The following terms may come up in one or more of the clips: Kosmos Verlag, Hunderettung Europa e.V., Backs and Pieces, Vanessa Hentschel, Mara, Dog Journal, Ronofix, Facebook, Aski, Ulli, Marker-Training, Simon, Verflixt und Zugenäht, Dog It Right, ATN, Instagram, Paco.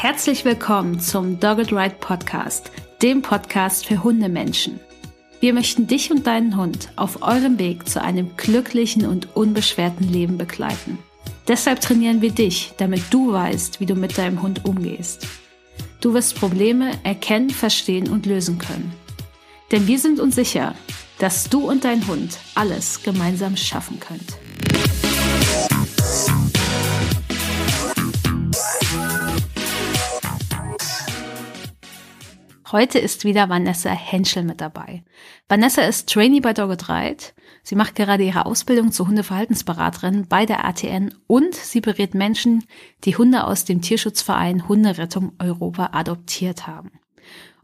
Herzlich willkommen zum Dog It Right Podcast, dem Podcast für Hundemenschen. Wir möchten dich und deinen Hund auf eurem Weg zu einem glücklichen und unbeschwerten Leben begleiten. Deshalb trainieren wir dich, damit du weißt, wie du mit deinem Hund umgehst. Du wirst Probleme erkennen, verstehen und lösen können. Denn wir sind uns sicher, dass du und dein Hund alles gemeinsam schaffen könnt. Heute ist wieder Vanessa Hentschel mit dabei. Vanessa ist Trainee bei Dog It Right. Sie macht gerade ihre Ausbildung zur Hundeverhaltensberaterin bei der ATN und sie berät Menschen, die Hunde aus dem Tierschutzverein Hunderettung Europa adoptiert haben.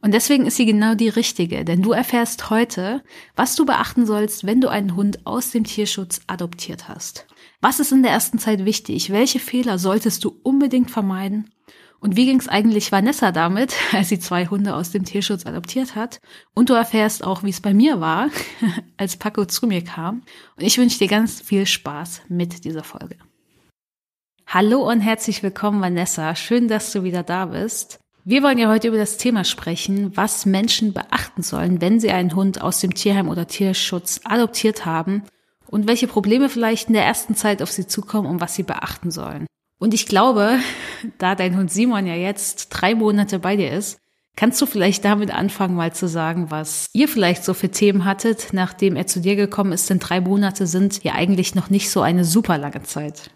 Und deswegen ist sie genau die Richtige, denn du erfährst heute, was du beachten sollst, wenn du einen Hund aus dem Tierschutz adoptiert hast. Was ist in der ersten Zeit wichtig? Welche Fehler solltest du unbedingt vermeiden? Und wie ging es eigentlich Vanessa damit, als sie 2 Hunde aus dem Tierschutz adoptiert hat? Und du erfährst auch, wie es bei mir war, als Paco zu mir kam. Und ich wünsche dir ganz viel Spaß mit dieser Folge. Hallo und herzlich willkommen, Vanessa. Schön, dass du wieder da bist. Wir wollen ja heute über das Thema sprechen, was Menschen beachten sollen, wenn sie einen Hund aus dem Tierheim oder Tierschutz adoptiert haben und welche Probleme vielleicht in der ersten Zeit auf sie zukommen und was sie beachten sollen. Und ich glaube, da dein Hund Simon ja jetzt 3 Monate bei dir ist, kannst du vielleicht damit anfangen, mal zu sagen, was ihr vielleicht so für Themen hattet, nachdem er zu dir gekommen ist. Denn 3 Monate sind ja eigentlich noch nicht so eine super lange Zeit.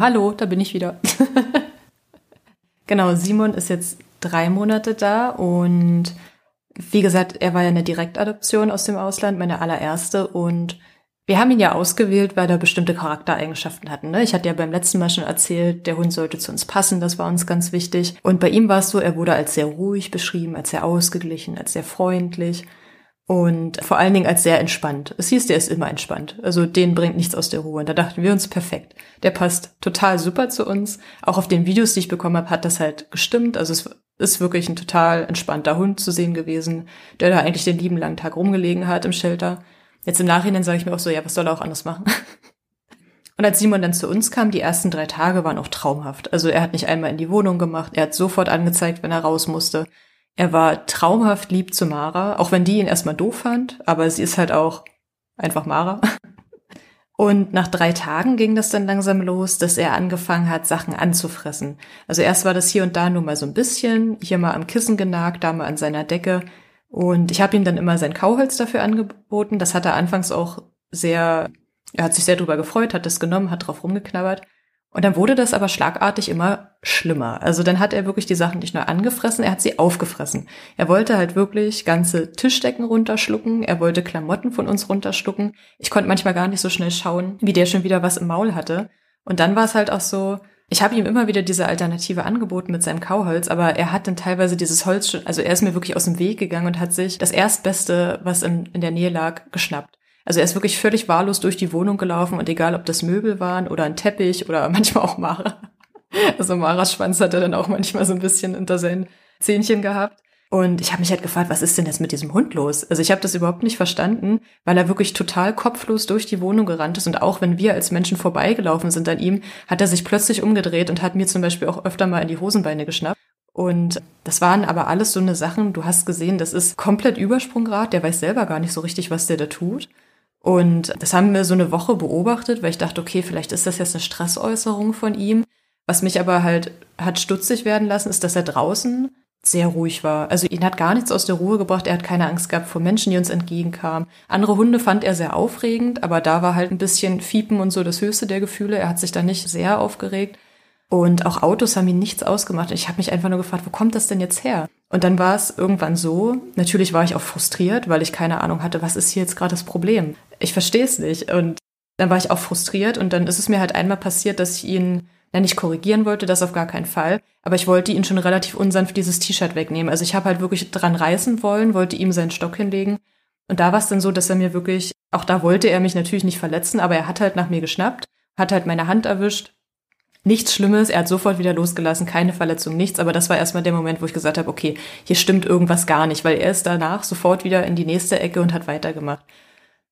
Hallo, da bin ich wieder. Genau, Simon ist jetzt 3 Monate da und wie gesagt, er war ja eine Direktadoption aus dem Ausland, meine allererste, und wir haben ihn ja ausgewählt, weil er bestimmte Charaktereigenschaften hatten. Ne? Ich hatte ja beim letzten Mal schon erzählt, der Hund sollte zu uns passen, das war uns ganz wichtig. Und bei ihm war es so, er wurde als sehr ruhig beschrieben, als sehr ausgeglichen, als sehr freundlich und vor allen Dingen als sehr entspannt. Es hieß, der ist immer entspannt, also den bringt nichts aus der Ruhe. Und da dachten wir uns, perfekt, der passt total super zu uns. Auch auf den Videos, die ich bekommen habe, hat das halt gestimmt. Also es ist wirklich ein total entspannter Hund zu sehen gewesen, der da eigentlich den lieben langen Tag rumgelegen hat im Shelter. Jetzt im Nachhinein sage ich mir auch so, ja, was soll er auch anders machen? Und als Simon dann zu uns kam, die ersten 3 Tage waren auch traumhaft. Also er hat nicht einmal in die Wohnung gemacht, er hat sofort angezeigt, wenn er raus musste. Er war traumhaft lieb zu Mara, auch wenn die ihn erstmal doof fand, aber sie ist halt auch einfach Mara. Und nach 3 Tagen ging das dann langsam los, dass er angefangen hat, Sachen anzufressen. Also erst war das hier und da nur mal so ein bisschen, hier mal am Kissen genagt, da mal an seiner Decke. Und ich habe ihm dann immer sein Kauholz dafür angeboten. Das hat er anfangs auch er hat sich sehr drüber gefreut, hat das genommen, hat drauf rumgeknabbert. Und dann wurde das aber schlagartig immer schlimmer. Also dann hat er wirklich die Sachen nicht nur angefressen, er hat sie aufgefressen. Er wollte halt wirklich ganze Tischdecken runterschlucken, er wollte Klamotten von uns runterschlucken. Ich konnte manchmal gar nicht so schnell schauen, wie der schon wieder was im Maul hatte. Und dann war es halt auch so, ich habe ihm immer wieder diese Alternative angeboten mit seinem Kauholz, aber er hat dann teilweise dieses Holz schon, also er ist mir wirklich aus dem Weg gegangen und hat sich das Erstbeste, was in der Nähe lag, geschnappt. Also er ist wirklich völlig wahllos durch die Wohnung gelaufen und egal, ob das Möbel waren oder ein Teppich oder manchmal auch Mara. Also Maras Schwanz hat er dann auch manchmal so ein bisschen unter seinen Zähnchen gehabt. Und ich habe mich halt gefragt, was ist denn jetzt mit diesem Hund los? Also ich habe das überhaupt nicht verstanden, weil er wirklich total kopflos durch die Wohnung gerannt ist. Und auch wenn wir als Menschen vorbeigelaufen sind an ihm, hat er sich plötzlich umgedreht und hat mir zum Beispiel auch öfter mal in die Hosenbeine geschnappt. Und das waren aber alles so eine Sachen, du hast gesehen, das ist komplett Übersprunggrad, der weiß selber gar nicht so richtig, was der da tut. Und das haben wir so eine Woche beobachtet, weil ich dachte, okay, vielleicht ist das jetzt eine Stressäußerung von ihm. Was mich aber halt hat stutzig werden lassen, ist, dass er draußen sehr ruhig war. Also ihn hat gar nichts aus der Ruhe gebracht. Er hat keine Angst gehabt vor Menschen, die uns entgegenkamen. Andere Hunde fand er sehr aufregend, aber da war halt ein bisschen Fiepen und so das höchste der Gefühle. Er hat sich da nicht sehr aufgeregt. Und auch Autos haben ihn nichts ausgemacht. Ich habe mich einfach nur gefragt, wo kommt das denn jetzt her? Und dann war es irgendwann so, natürlich war ich auch frustriert, weil ich keine Ahnung hatte, was ist hier jetzt gerade das Problem? Ich verstehe es nicht. Und dann war ich auch frustriert und dann ist es mir halt einmal passiert, dass ich ihn nicht korrigieren wollte, das auf gar keinen Fall, aber ich wollte ihn schon relativ unsanft dieses T-Shirt wegnehmen. Also ich habe halt wirklich dran reißen wollen, wollte ihm seinen Stock hinlegen. Und da war es dann so, dass er mir wirklich, auch da wollte er mich natürlich nicht verletzen, aber er hat halt nach mir geschnappt, hat halt meine Hand erwischt. Nichts Schlimmes, er hat sofort wieder losgelassen, keine Verletzung, nichts. Aber das war erstmal der Moment, wo ich gesagt habe, okay, hier stimmt irgendwas gar nicht, weil er ist danach sofort wieder in die nächste Ecke und hat weitergemacht.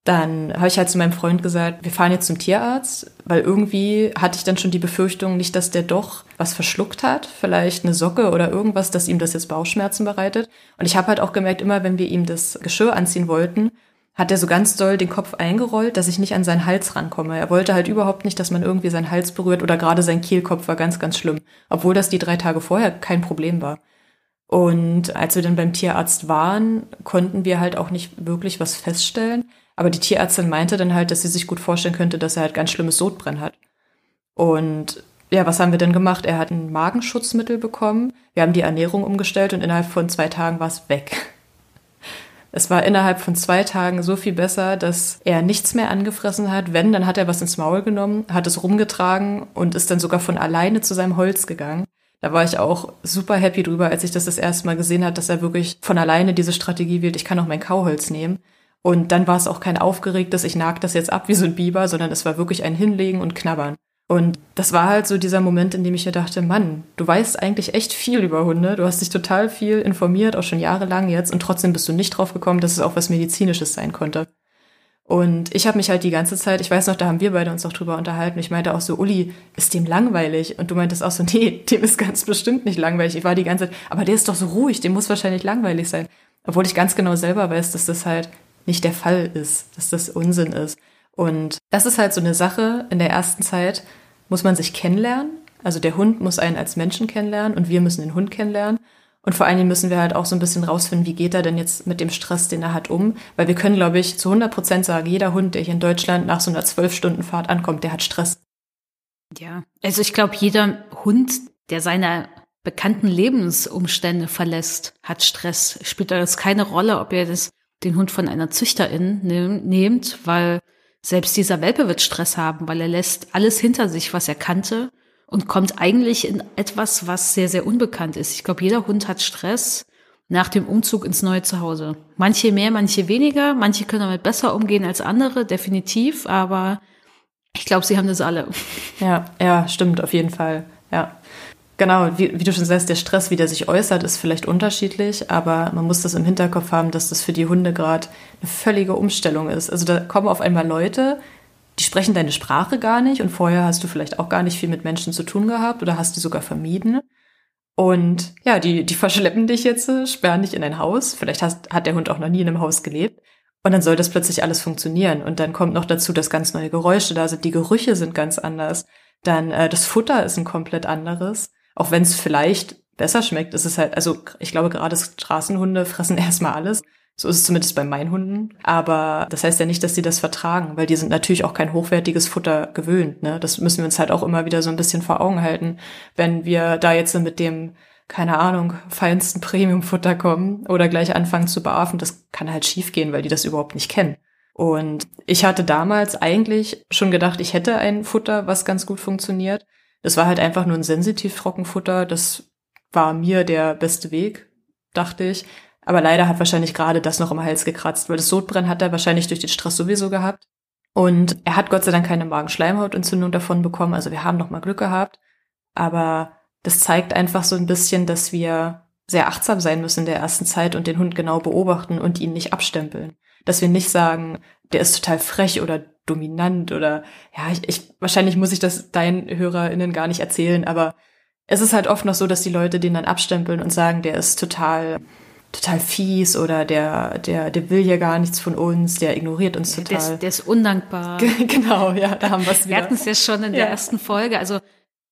Dann habe ich halt zu meinem Freund gesagt, wir fahren jetzt zum Tierarzt, weil irgendwie hatte ich dann schon die Befürchtung, nicht, dass der doch was verschluckt hat, vielleicht eine Socke oder irgendwas, dass ihm das jetzt Bauchschmerzen bereitet. Und ich habe halt auch gemerkt, immer wenn wir ihm das Geschirr anziehen wollten, hat er so ganz doll den Kopf eingerollt, dass ich nicht an seinen Hals rankomme. Er wollte halt überhaupt nicht, dass man irgendwie seinen Hals berührt oder gerade sein Kehlkopf war ganz, ganz schlimm, obwohl das die 3 Tage vorher kein Problem war. Und als wir dann beim Tierarzt waren, konnten wir halt auch nicht wirklich was feststellen. Aber die Tierärztin meinte dann halt, dass sie sich gut vorstellen könnte, dass er halt ganz schlimmes Sodbrennen hat. Und ja, was haben wir denn gemacht? Er hat ein Magenschutzmittel bekommen, wir haben die Ernährung umgestellt und innerhalb von 2 Tagen war es weg. Es war innerhalb von 2 Tagen so viel besser, dass er nichts mehr angefressen hat. Wenn, dann hat er was ins Maul genommen, hat es rumgetragen und ist dann sogar von alleine zu seinem Holz gegangen. Da war ich auch super happy drüber, als ich das erste Mal gesehen habe, dass er wirklich von alleine diese Strategie wählt, ich kann auch mein Kauholz nehmen. Und dann war es auch kein aufgeregtes, ich nag das jetzt ab wie so ein Biber, sondern es war wirklich ein Hinlegen und Knabbern. Und das war halt so dieser Moment, in dem ich mir dachte, Mann, du weißt eigentlich echt viel über Hunde, du hast dich total viel informiert, auch schon jahrelang jetzt, und trotzdem bist du nicht drauf gekommen, dass es auch was Medizinisches sein konnte. Und ich habe mich halt die ganze Zeit, ich weiß noch, da haben wir beide uns auch drüber unterhalten, ich meinte auch so, Uli, ist dem langweilig? Und du meintest auch so, nee, dem ist ganz bestimmt nicht langweilig. Ich war die ganze Zeit, aber der ist doch so ruhig, dem muss wahrscheinlich langweilig sein. Obwohl ich ganz genau selber weiß, dass das halt nicht der Fall ist, dass das Unsinn ist. Und das ist halt so eine Sache, in der ersten Zeit muss man sich kennenlernen, also der Hund muss einen als Menschen kennenlernen und wir müssen den Hund kennenlernen und vor allen Dingen müssen wir halt auch so ein bisschen rausfinden, wie geht er denn jetzt mit dem Stress, den er hat, um, weil wir können, glaube ich, zu 100% sagen, jeder Hund, der hier in Deutschland nach so einer 12-Stunden-Fahrt ankommt, der hat Stress. Ja, also ich glaube, jeder Hund, der seine bekannten Lebensumstände verlässt, hat Stress. Spielt da jetzt keine Rolle, ob ihr das den Hund von einer Züchterin nehmt, weil selbst dieser Welpe wird Stress haben, weil er lässt alles hinter sich, was er kannte und kommt eigentlich in etwas, was sehr, sehr unbekannt ist. Ich glaube, jeder Hund hat Stress nach dem Umzug ins neue Zuhause. Manche mehr, manche weniger, manche können damit besser umgehen als andere, definitiv, aber ich glaube, sie haben das alle. Ja, stimmt, auf jeden Fall, ja. Genau, wie du schon sagst, der Stress, wie der sich äußert, ist vielleicht unterschiedlich, aber man muss das im Hinterkopf haben, dass das für die Hunde gerade eine völlige Umstellung ist. Also da kommen auf einmal Leute, die sprechen deine Sprache gar nicht und vorher hast du vielleicht auch gar nicht viel mit Menschen zu tun gehabt oder hast die sogar vermieden. Und ja, die verschleppen dich jetzt, sperren dich in ein Haus. Vielleicht hat der Hund auch noch nie in einem Haus gelebt. Und dann soll das plötzlich alles funktionieren. Und dann kommt noch dazu, dass ganz neue Geräusche da sind, die Gerüche sind ganz anders. Dann das Futter ist ein komplett anderes. Auch wenn es vielleicht besser schmeckt, ist es halt, also ich glaube gerade Straßenhunde fressen erstmal alles. So ist es zumindest bei meinen Hunden. Aber das heißt ja nicht, dass sie das vertragen, weil die sind natürlich auch kein hochwertiges Futter gewöhnt. Ne? Das müssen wir uns halt auch immer wieder so ein bisschen vor Augen halten. Wenn wir da jetzt mit dem, keine Ahnung, feinsten Premium-Futter kommen oder gleich anfangen zu bearfen, das kann halt schief gehen, weil die das überhaupt nicht kennen. Und ich hatte damals eigentlich schon gedacht, ich hätte ein Futter, was ganz gut funktioniert. Das war halt einfach nur ein Sensitiv-Trockenfutter, das war mir der beste Weg, dachte ich. Aber leider hat wahrscheinlich gerade das noch im Hals gekratzt, weil das Sodbrennen hat er wahrscheinlich durch den Stress sowieso gehabt. Und er hat Gott sei Dank keine Magenschleimhautentzündung davon bekommen, also wir haben noch mal Glück gehabt. Aber das zeigt einfach so ein bisschen, dass wir sehr achtsam sein müssen in der ersten Zeit und den Hund genau beobachten und ihn nicht abstempeln. Dass wir nicht sagen, der ist total frech oder dominant oder ja, wahrscheinlich muss ich das deinen HörerInnen gar nicht erzählen, aber es ist halt oft noch so, dass die Leute den dann abstempeln und sagen, der ist total fies oder der will ja gar nichts von uns, der ignoriert uns total. Der ist undankbar. Genau, ja, da haben wir es wieder. Wir hatten es ja schon in der ersten Folge, also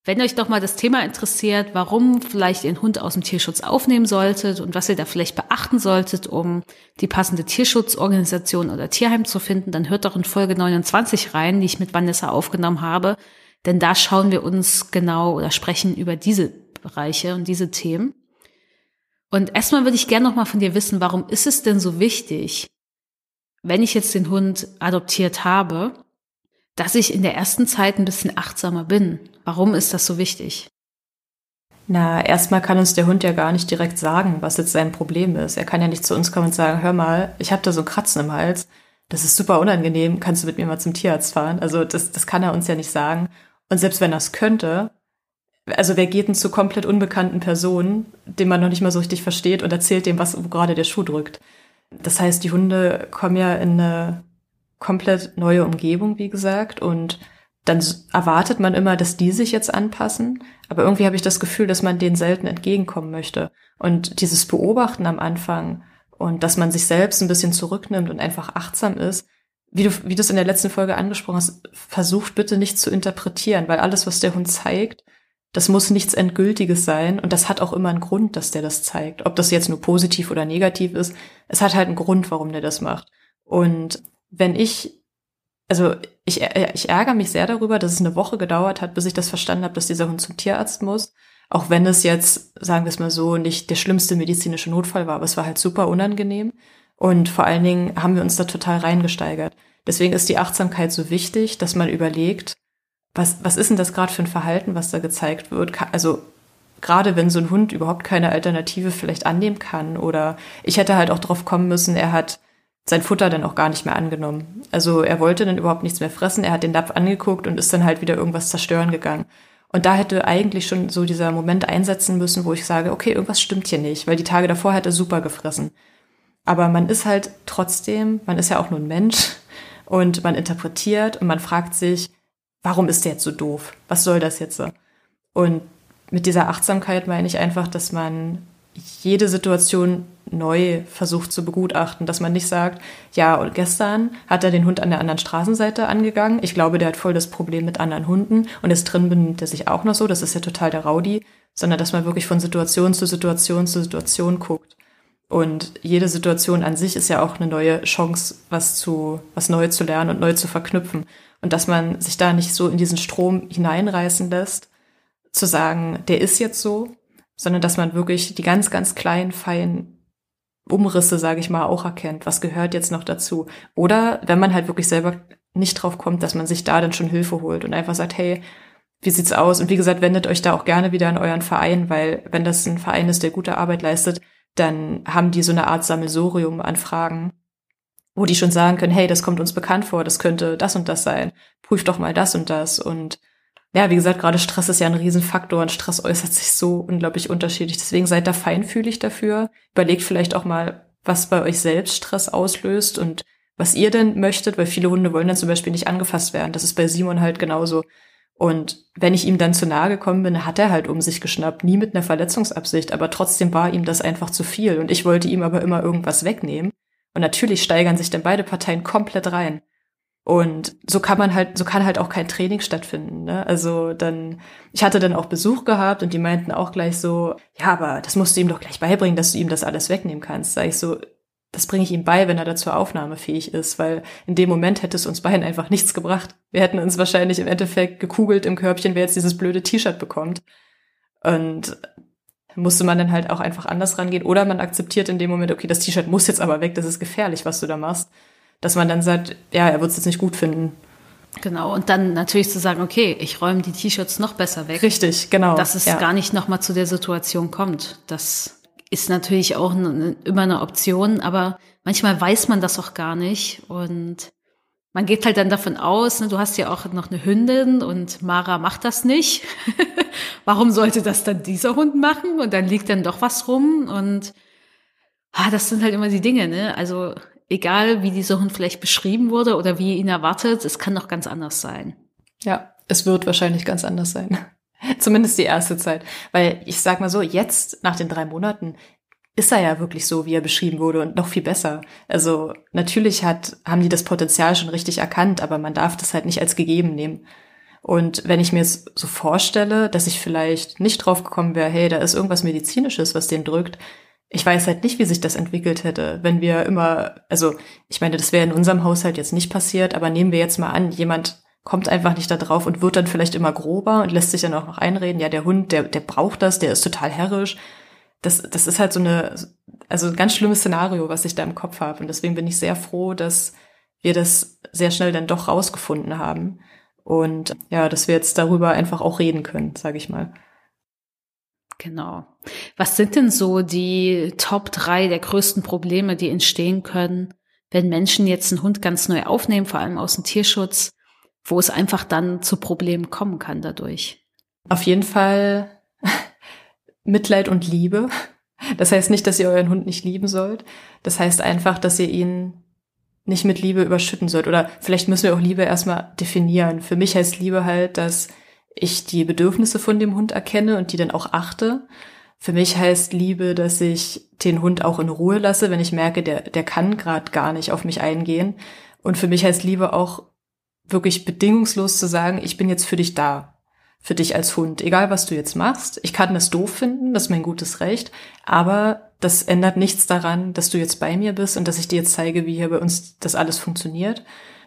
wenn euch doch mal das Thema interessiert, warum vielleicht ihr einen Hund aus dem Tierschutz aufnehmen solltet und was ihr da vielleicht beachten solltet, um die passende Tierschutzorganisation oder Tierheim zu finden, dann hört doch in Folge 29 rein, die ich mit Vanessa aufgenommen habe. Denn da schauen wir uns genau oder sprechen über diese Bereiche und diese Themen. Und erstmal würde ich gerne nochmal von dir wissen, warum ist es denn so wichtig, wenn ich jetzt den Hund adoptiert habe, dass ich in der ersten Zeit ein bisschen achtsamer bin. Warum ist das so wichtig? Na, erstmal kann uns der Hund ja gar nicht direkt sagen, was jetzt sein Problem ist. Er kann ja nicht zu uns kommen und sagen, hör mal, ich habe da so ein Kratzen im Hals, das ist super unangenehm, kannst du mit mir mal zum Tierarzt fahren? Also das kann er uns ja nicht sagen. Und selbst wenn er es könnte, also wer geht denn zu komplett unbekannten Personen, den man noch nicht mal so richtig versteht und erzählt dem, wo gerade der Schuh drückt? Das heißt, die Hunde kommen ja in eine komplett neue Umgebung, wie gesagt, und dann erwartet man immer, dass die sich jetzt anpassen, aber irgendwie habe ich das Gefühl, dass man denen selten entgegenkommen möchte. Und dieses Beobachten am Anfang und dass man sich selbst ein bisschen zurücknimmt und einfach achtsam ist, wie du es in der letzten Folge angesprochen hast, versucht bitte nicht zu interpretieren, weil alles, was der Hund zeigt, das muss nichts Endgültiges sein und das hat auch immer einen Grund, dass der das zeigt. Ob das jetzt nur positiv oder negativ ist, es hat halt einen Grund, warum der das macht. Und wenn ich ärgere mich sehr darüber, dass es eine Woche gedauert hat, bis ich das verstanden habe, dass dieser Hund zum Tierarzt muss. Auch wenn es jetzt, sagen wir es mal so, nicht der schlimmste medizinische Notfall war, aber es war halt super unangenehm. Und vor allen Dingen haben wir uns da total reingesteigert. Deswegen ist die Achtsamkeit so wichtig, dass man überlegt, was ist denn das gerade für ein Verhalten, was da gezeigt wird? Also gerade wenn so ein Hund überhaupt keine Alternative vielleicht annehmen kann. Oder ich hätte halt auch drauf kommen müssen, er hat sein Futter dann auch gar nicht mehr angenommen. Also er wollte dann überhaupt nichts mehr fressen, er hat den Napf angeguckt und ist dann halt wieder irgendwas zerstören gegangen. Und da hätte eigentlich schon so dieser Moment einsetzen müssen, wo ich sage, okay, irgendwas stimmt hier nicht, weil die Tage davor hat er super gefressen. Aber man ist halt trotzdem, man ist ja auch nur ein Mensch und man interpretiert und man fragt sich, warum ist der jetzt so doof? Was soll das jetzt so? Und mit dieser Achtsamkeit meine ich einfach, dass man jede Situation neu versucht zu begutachten, dass man nicht sagt, ja, und gestern hat er den Hund an der anderen Straßenseite angegangen, ich glaube, der hat voll das Problem mit anderen Hunden und jetzt drin benimmt er sich auch noch so, das ist ja total der Rowdy, sondern dass man wirklich von Situation zu Situation zu Situation guckt. Und jede Situation an sich ist ja auch eine neue Chance, was neu zu lernen und neu zu verknüpfen. Und dass man sich da nicht so in diesen Strom hineinreißen lässt, zu sagen, der ist jetzt so, sondern dass man wirklich die ganz, ganz kleinen, feinen Umrisse, sage ich mal, auch erkennt. Was gehört jetzt noch dazu? Oder wenn man halt wirklich selber nicht drauf kommt, dass man sich da dann schon Hilfe holt und einfach sagt, hey, wie sieht's aus? Und wie gesagt, wendet euch da auch gerne wieder an euren Verein, weil wenn das ein Verein ist, der gute Arbeit leistet, dann haben die so eine Art Sammelsurium an Fragen, wo die schon sagen können, hey, das kommt uns bekannt vor, das könnte das und das sein. Prüft doch mal das und das. Und ja, wie gesagt, gerade Stress ist ja ein Riesenfaktor und Stress äußert sich so unglaublich unterschiedlich. Deswegen seid da feinfühlig dafür. Überlegt vielleicht auch mal, was bei euch selbst Stress auslöst und was ihr denn möchtet, weil viele Hunde wollen dann zum Beispiel nicht angefasst werden. Das ist bei Simon halt genauso. Und wenn ich ihm dann zu nahe gekommen bin, hat er halt um sich geschnappt. Nie mit einer Verletzungsabsicht, aber trotzdem war ihm das einfach zu viel. Und ich wollte ihm aber immer irgendwas wegnehmen. Und natürlich steigern sich dann beide Parteien komplett rein. Und so kann halt auch kein Training stattfinden, ne? Also ich hatte dann auch Besuch gehabt und die meinten auch gleich so, ja, aber das musst du ihm doch gleich beibringen, dass du ihm das alles wegnehmen kannst. Sag ich so, das bringe ich ihm bei, wenn er dazu aufnahmefähig ist, weil in dem Moment hätte es uns beiden einfach nichts gebracht. Wir hätten uns wahrscheinlich im Endeffekt gekugelt im Körbchen, wer jetzt dieses blöde T-Shirt bekommt. Und musste man dann halt auch einfach anders rangehen oder man akzeptiert in dem Moment, okay, das T-Shirt muss jetzt aber weg, das ist gefährlich, was du da machst. Dass man dann sagt, ja, er wird es jetzt nicht gut finden. Genau, und dann natürlich zu sagen, okay, ich räume die T-Shirts noch besser weg. Richtig, genau. Dass es gar nicht nochmal zu der Situation kommt. Das ist natürlich auch immer eine Option, aber manchmal weiß man das auch gar nicht. Und man geht halt dann davon aus, ne, du hast ja auch noch eine Hündin und Mara macht das nicht. Warum sollte das dann dieser Hund machen? Und dann liegt dann doch was rum. Und das sind halt immer die Dinge, ne? Also egal, wie dieser Hund vielleicht beschrieben wurde oder wie ihn erwartet, es kann doch ganz anders sein. Ja, es wird wahrscheinlich ganz anders sein. Zumindest die erste Zeit. Weil ich sag mal so, jetzt nach den 3 Monaten ist er ja wirklich so, wie er beschrieben wurde und noch viel besser. Also natürlich haben die das Potenzial schon richtig erkannt, aber man darf das halt nicht als gegeben nehmen. Und wenn ich mir jetzt so vorstelle, dass ich vielleicht nicht drauf gekommen wäre, hey, da ist irgendwas Medizinisches, was den drückt, ich weiß halt nicht, wie sich das entwickelt hätte, wenn wir immer, also ich meine, das wäre in unserem Haushalt jetzt nicht passiert, aber nehmen wir jetzt mal an, jemand kommt einfach nicht da drauf und wird dann vielleicht immer grober und lässt sich dann auch noch einreden, ja, der Hund, der braucht das, der ist total herrisch. Das ist halt ein ganz schlimmes Szenario, was ich da im Kopf habe. Und deswegen bin ich sehr froh, dass wir das sehr schnell dann doch rausgefunden haben. Und ja, dass wir jetzt darüber einfach auch reden können, sage ich mal. Genau. Was sind denn so die Top 3 der größten Probleme, die entstehen können, wenn Menschen jetzt einen Hund ganz neu aufnehmen, vor allem aus dem Tierschutz, wo es einfach dann zu Problemen kommen kann dadurch? Auf jeden Fall Mitleid und Liebe. Das heißt nicht, dass ihr euren Hund nicht lieben sollt. Das heißt einfach, dass ihr ihn nicht mit Liebe überschütten sollt. Oder vielleicht müssen wir auch Liebe erstmal definieren. Für mich heißt Liebe halt, dass ich die Bedürfnisse von dem Hund erkenne und die dann auch achte. Für mich heißt Liebe, dass ich den Hund auch in Ruhe lasse, wenn ich merke, der kann gerade gar nicht auf mich eingehen. Und für mich heißt Liebe auch wirklich bedingungslos zu sagen, ich bin jetzt für dich da. Für dich als Hund, egal was du jetzt machst. Ich kann das doof finden, das ist mein gutes Recht, aber das ändert nichts daran, dass du jetzt bei mir bist und dass ich dir jetzt zeige, wie hier bei uns das alles funktioniert.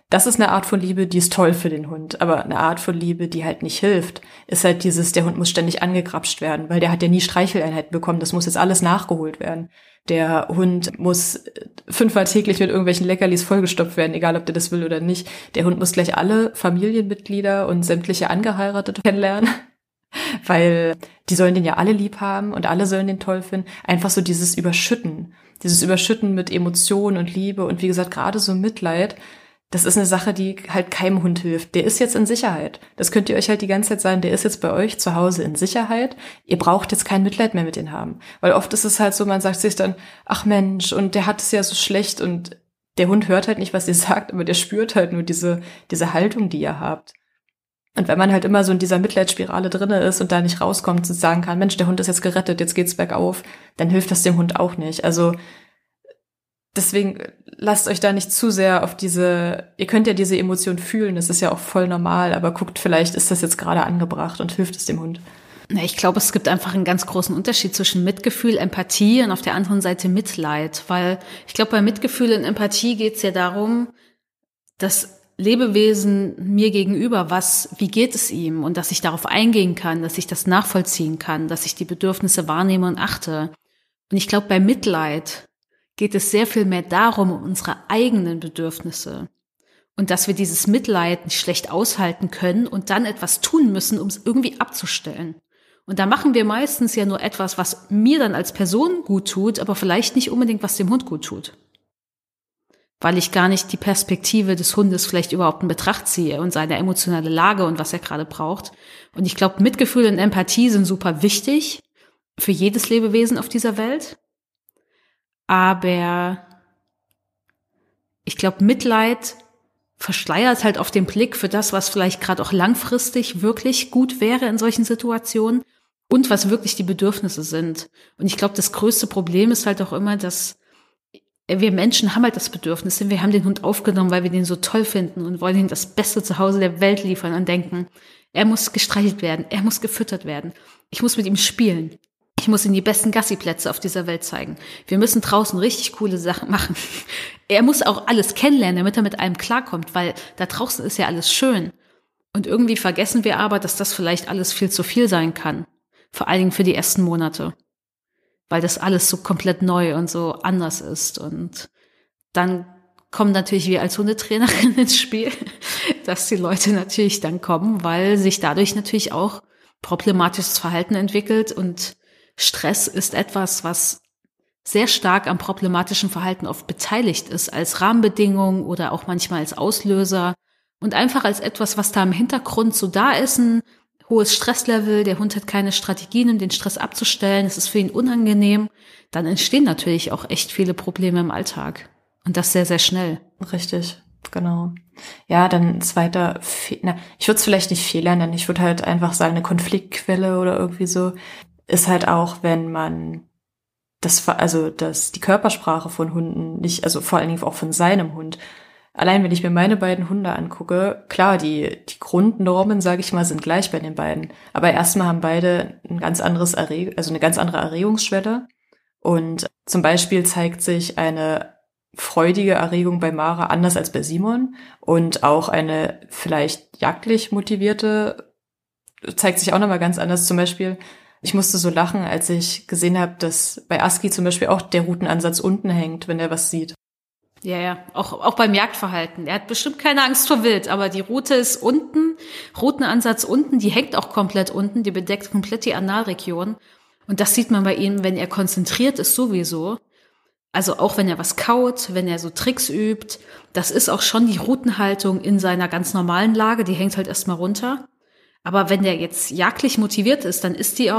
Das ist eine Art von Liebe, die ist toll für den Hund, aber eine Art von Liebe, die halt nicht hilft, ist halt dieses, der Hund muss ständig angegrapscht werden, weil der hat ja nie Streicheleinheiten bekommen, das muss jetzt alles nachgeholt werden. Der Hund muss 5-mal täglich mit irgendwelchen Leckerlis vollgestopft werden, egal ob der das will oder nicht. Der Hund muss gleich alle Familienmitglieder und sämtliche Angeheiratete kennenlernen, weil die sollen den ja alle lieb haben und alle sollen den toll finden. Einfach so dieses Überschütten mit Emotionen und Liebe und wie gesagt, gerade so Mitleid, das ist eine Sache, die halt keinem Hund hilft. Der ist jetzt in Sicherheit. Das könnt ihr euch halt die ganze Zeit sagen, der ist jetzt bei euch zu Hause in Sicherheit. Ihr braucht jetzt kein Mitleid mehr mit ihm haben. Weil oft ist es halt so, man sagt sich dann, ach Mensch, und der hat es ja so schlecht. Und der Hund hört halt nicht, was ihr sagt, aber der spürt halt nur diese Haltung, die ihr habt. Und wenn man halt immer so in dieser Mitleidsspirale drinne ist und da nicht rauskommt und sagen kann, Mensch, der Hund ist jetzt gerettet, jetzt geht's bergauf, dann hilft das dem Hund auch nicht. Also deswegen lasst euch da nicht zu sehr auf ihr könnt ja diese Emotion fühlen, das ist ja auch voll normal, aber guckt vielleicht, ist das jetzt gerade angebracht und hilft es dem Hund? Na, ich glaube, es gibt einfach einen ganz großen Unterschied zwischen Mitgefühl, Empathie und auf der anderen Seite Mitleid, weil ich glaube, bei Mitgefühl und Empathie geht es ja darum, dass Lebewesen mir gegenüber, wie geht es ihm und dass ich darauf eingehen kann, dass ich das nachvollziehen kann, dass ich die Bedürfnisse wahrnehme und achte. Und ich glaube, bei Mitleid geht es sehr viel mehr darum, um unsere eigenen Bedürfnisse und dass wir dieses Mitleid nicht schlecht aushalten können und dann etwas tun müssen, um es irgendwie abzustellen. Und da machen wir meistens ja nur etwas, was mir dann als Person gut tut, aber vielleicht nicht unbedingt, was dem Hund gut tut. Weil ich gar nicht die Perspektive des Hundes vielleicht überhaupt in Betracht ziehe und seine emotionale Lage und was er gerade braucht. Und ich glaube, Mitgefühl und Empathie sind super wichtig für jedes Lebewesen auf dieser Welt. Aber ich glaube, Mitleid verschleiert halt auf den Blick für das, was vielleicht gerade auch langfristig wirklich gut wäre in solchen Situationen und was wirklich die Bedürfnisse sind. Und ich glaube, das größte Problem ist halt auch immer, dass wir Menschen haben halt das Bedürfnis, wir haben den Hund aufgenommen, weil wir den so toll finden und wollen ihm das beste Zuhause der Welt liefern und denken, er muss gestreichelt werden, er muss gefüttert werden, ich muss mit ihm spielen. Ich muss ihm die besten Gassi-Plätze auf dieser Welt zeigen. Wir müssen draußen richtig coole Sachen machen. Er muss auch alles kennenlernen, damit er mit allem klarkommt, weil da draußen ist ja alles schön. Und irgendwie vergessen wir aber, dass das vielleicht alles viel zu viel sein kann. Vor allen Dingen für die ersten Monate. Weil das alles so komplett neu und so anders ist. Und dann kommen natürlich wir als Hundetrainerin ins Spiel, dass die Leute natürlich dann kommen, weil sich dadurch natürlich auch problematisches Verhalten entwickelt und Stress ist etwas, was sehr stark am problematischen Verhalten oft beteiligt ist, als Rahmenbedingung oder auch manchmal als Auslöser und einfach als etwas, was da im Hintergrund so da ist, ein hohes Stresslevel, der Hund hat keine Strategien, um den Stress abzustellen, es ist für ihn unangenehm, dann entstehen natürlich auch echt viele Probleme im Alltag und das sehr, sehr schnell. Richtig, genau. Ja, dann zweiter Fehler, ich würde es vielleicht nicht Fehler nennen, ich würde halt einfach sagen, eine Konfliktquelle oder irgendwie so, ist halt auch, wenn man dass die Körpersprache von Hunden nicht, also vor allen Dingen auch von seinem Hund. Allein wenn ich mir meine beiden Hunde angucke, klar, die Grundnormen, sage ich mal, sind gleich bei den beiden. Aber erstmal haben beide eine ganz andere Erregungsschwelle. Und zum Beispiel zeigt sich eine freudige Erregung bei Mara anders als bei Simon und auch eine vielleicht jagdlich motivierte zeigt sich auch nochmal ganz anders. Zum Beispiel, ich musste so lachen, als ich gesehen habe, dass bei Aski zum Beispiel auch der Rutenansatz unten hängt, wenn er was sieht. Ja, auch beim Jagdverhalten. Er hat bestimmt keine Angst vor Wild, aber die Rute ist unten, Rutenansatz unten, die hängt auch komplett unten, die bedeckt komplett die Analregion. Und das sieht man bei ihm, wenn er konzentriert ist sowieso. Also auch wenn er was kaut, wenn er so Tricks übt. Das ist auch schon die Rutenhaltung in seiner ganz normalen Lage, die hängt halt erstmal runter. Aber wenn der jetzt jagdlich motiviert ist, dann ist die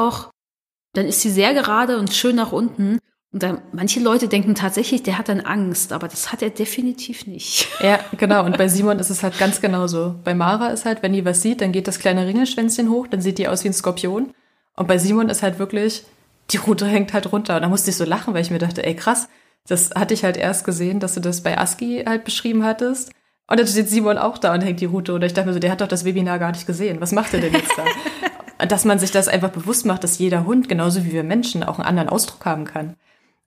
sehr gerade und schön nach unten. Und dann, manche Leute denken tatsächlich, der hat dann Angst, aber das hat er definitiv nicht. Ja, genau. Und bei Simon ist es halt ganz genauso. Bei Mara ist halt, wenn die was sieht, dann geht das kleine Ringelschwänzchen hoch, dann sieht die aus wie ein Skorpion. Und bei Simon ist halt wirklich, die Rute hängt halt runter. Und da musste ich so lachen, weil ich mir dachte, ey krass, das hatte ich halt erst gesehen, dass du das bei Aski halt beschrieben hattest. Und dann steht Simon auch da und hängt die Rute. Und ich dachte mir so, der hat doch das Webinar gar nicht gesehen. Was macht er denn jetzt da? Dass man sich das einfach bewusst macht, dass jeder Hund, genauso wie wir Menschen, auch einen anderen Ausdruck haben kann.